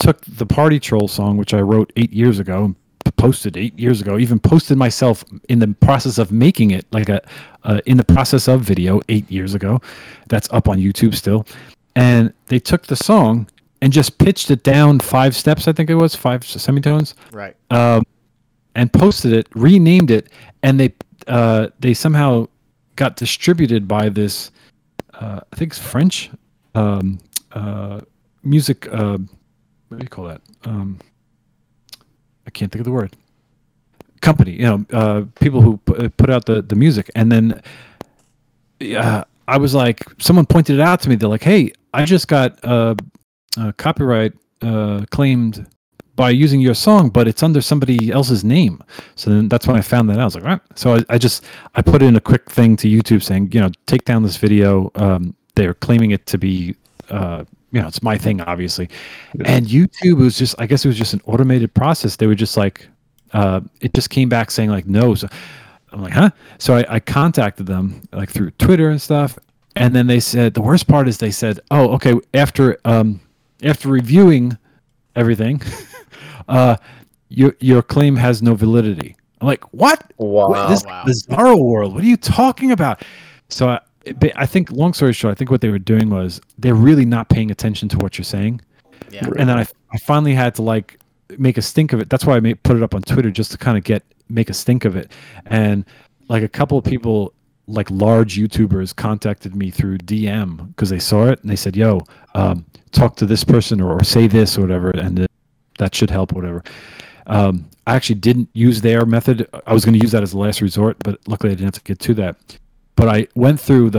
took the Party Troll song, which I wrote 8 years ago, posted 8 years ago, even posted myself in the process of making it, like in the process of video 8 years ago. That's up on YouTube still. And they took the song and just pitched it down 5 steps, I think it was, 5 semitones. Right. And posted it, renamed it, and they somehow got distributed by this, I think it's French, music, what do you call that? I can't think of the word. Company, you know, people who put out the music. And then I was like, someone pointed it out to me. They're like, hey, I just got copyright claimed by using your song, but it's under somebody else's name. So then that's when I found that out. I was like, right. So I put in a quick thing to YouTube saying, you know, take down this video. They're claiming it to be... you know, it's my thing, obviously. Yeah. And YouTube was just, I guess it was just an automated process. They were just like, it just came back saying like no. So I'm like, huh? So I contacted them like through Twitter and stuff, and then they said the worst part is they said, oh, okay, after reviewing everything, your claim has no validity. I'm like, what? Wow. This bizarre world. What are you talking about? So I think, long story short, I think what they were doing was they're really not paying attention to what you're saying. Yeah. And then I finally had to like make a stink of it. That's why I put it up on Twitter, just to kind of make a stink of it. And like a couple of people, like large YouTubers, contacted me through DM because they saw it and they said, yo, talk to this person or say this or whatever. And that should help, whatever. I actually didn't use their method. I was going to use that as a last resort, but luckily I didn't have to get to that. But I went through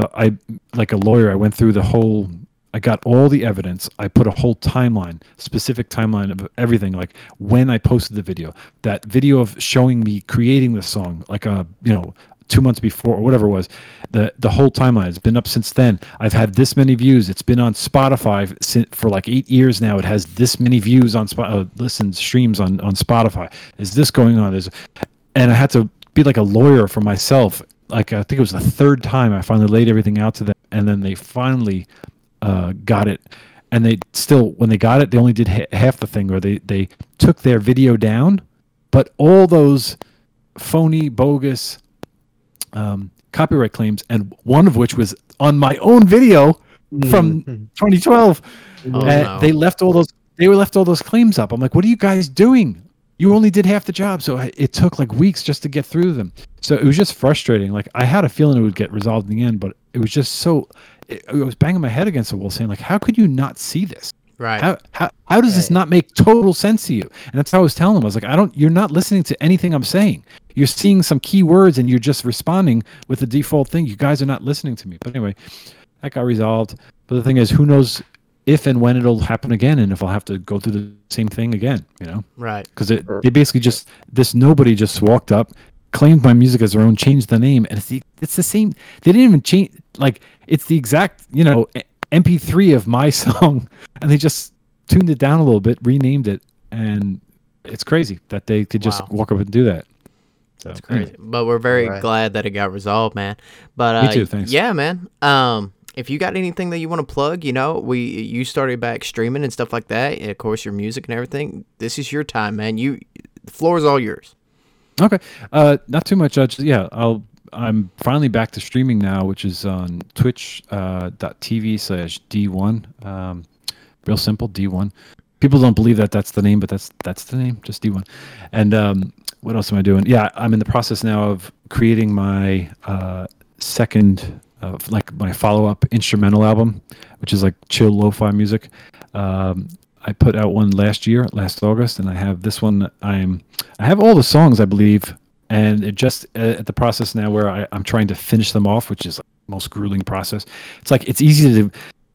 like a lawyer, I went through the whole, I got all the evidence. I put a whole timeline, specific timeline of everything, like when I posted the video, that video of showing me creating the song, like, 2 months before or whatever it was, the whole timeline has been up since then. I've had this many views. It's been on Spotify for like 8 years now. It has this many views on streams on Spotify. Is this going on? And I had to be like a lawyer for myself. Like I think it was the third time I finally laid everything out to them, and then they finally got it. And they still, when they got it, they only did half the thing, or they took their video down, but all those phony, bogus copyright claims, and one of which was on my own video from 2012. No. They left all those claims up. I'm like, what are you guys doing? You only did half the job. So it took like weeks just to get through them. So it was just frustrating. Like I had a feeling it would get resolved in the end, but it was just I was banging my head against the wall saying like, how could you not see this? Right. How does this not make total sense to you? And that's how I was telling them. I was like, you're not listening to anything I'm saying. You're seeing some key words and you're just responding with the default thing. You guys are not listening to me. But anyway, that got resolved. But the thing is, who knows if and when it'll happen again, and if I'll have to go through the same thing again, you know? Right. Because they basically just, this nobody just walked up, claimed my music as their own, changed the name, and it's the same. They didn't even change, like, it's the exact, MP3 of my song, and they just tuned it down a little bit, renamed it, and it's crazy that they could just walk up and do that. So, that's crazy. But we're very glad that it got resolved, man. But me too, thanks. Yeah, man. If you got anything that you want to plug, you started back streaming and stuff like that, and of course your music and everything. This is your time, man. The floor is all yours. Okay. Not too much. I'm finally back to streaming now, which is on twitch.tv/D1. Real simple, D1. People don't believe that that's the name, but that's the name, just D1. And what else am I doing? Yeah, I'm in the process now of creating my second, like my follow-up instrumental album, which is like chill lo-fi music. I put out one last August, and I have this one. I have all the songs, I believe. And it just at the process now where I'm trying to finish them off, which is like the most grueling process. It's like it's easy to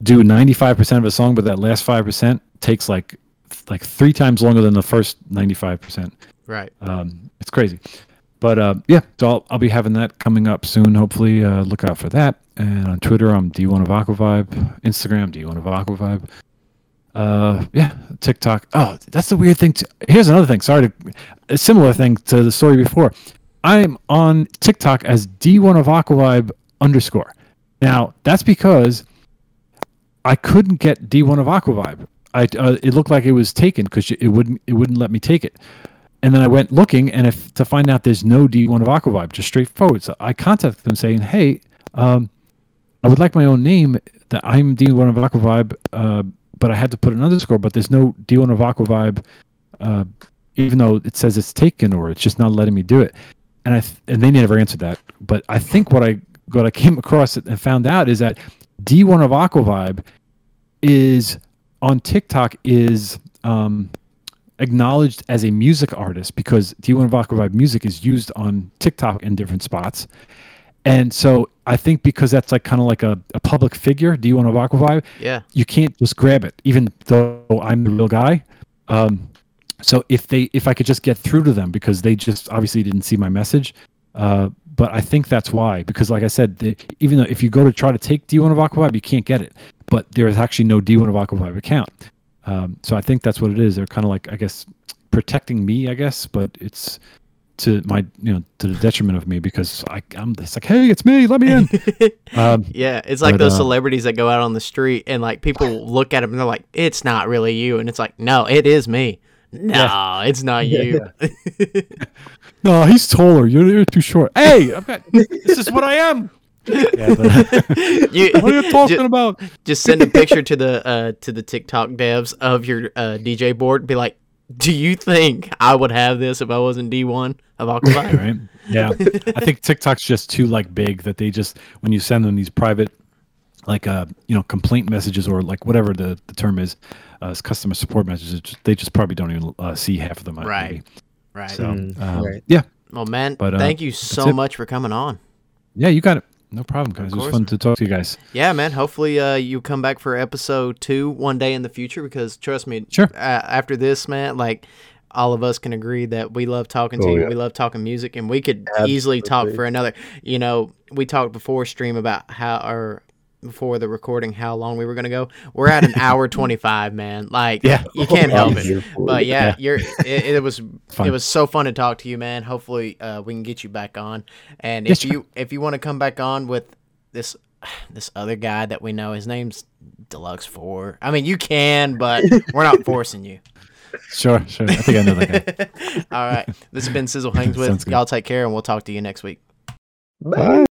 do 95% of a song, but that last 5% takes like three times longer than the first 95%. Right. It's crazy. But so I'll be having that coming up soon. Hopefully, look out for that. And on Twitter, I'm D1 of Aquavibe. Instagram, D1 of Aquavibe. TikTok. Oh, that's the weird thing too. Here's another thing. A similar thing to the story before. I'm on TikTok as D1 of Aquavibe _. Now that's because I couldn't get D1 of Aquavibe. It looked like it was taken because it wouldn't let me take it. And then I went looking to find out there's no D1 of Aquavibe, just straightforward. So I contacted them saying, hey, I would like my own name. That I'm D1 of Aquavibe. But I had to put an _ but there's no D1 of Aquavibe, even though it says it's taken, or it's just not letting me do it. And and they never answered that. But I think what I came across and found out is that D1 of Aquavibe is on TikTok is acknowledged as a music artist, because D1 of Aquavibe music is used on TikTok in different spots. And so I think because that's like kind of like a public figure, D1 of Aquavibe, you can't just grab it, even though I'm the real guy. So if I could just get through to them, because they just obviously didn't see my message. But I think that's why, because like I said, even though if you go to try to take D1 of Aquavibe, you can't get it. But there is actually no D1 of Aquavibe account. So I think that's what it is. They're kind of like, I guess, protecting me, I guess, but it's to my, you know, to the detriment of me, because I'm just like, hey, it's me, let me in. Yeah, it's like those celebrities that go out on the street and like people look at them and they're like, it's not really you, and it's like, no, it is me. No, yeah. It's not you. Yeah. No, he's taller. You're too short. Hey, this is what I am. Yeah, what are you talking about? Just send a picture to the TikTok devs of your DJ board and be like, do you think I would have this if I wasn't D1 of Aquavibe? Right? Yeah. I think TikTok's just too like big that they just, when you send them these private like complaint messages or like whatever the term is, customer support messages, they just probably don't even see half of them. Right. Maybe. Right. So right. Yeah. Well, man, thank you so much for coming on. Yeah, you got it. No problem, guys. It was fun to talk to you guys. Yeah, man. Hopefully you come back for episode 2 one day in the future, because trust me, sure. After this, man, like all of us can agree that we love talking to you. Yeah. We love talking music, and we could easily talk for another. You know, we talked before stream about before the recording how long we were going to go. We're at an hour 25, man. Like, yeah. You can't help it. But yeah, it was so fun to talk to you, man. Hopefully we can get you back on. And if you want to come back on with this other guy that we know, his name's Deluxe 4. I mean, you can, but we're not forcing you. Sure. I think I know that guy. All right. This has been Sizzle Hangs With. Y'all take care, and we'll talk to you next week. Bye.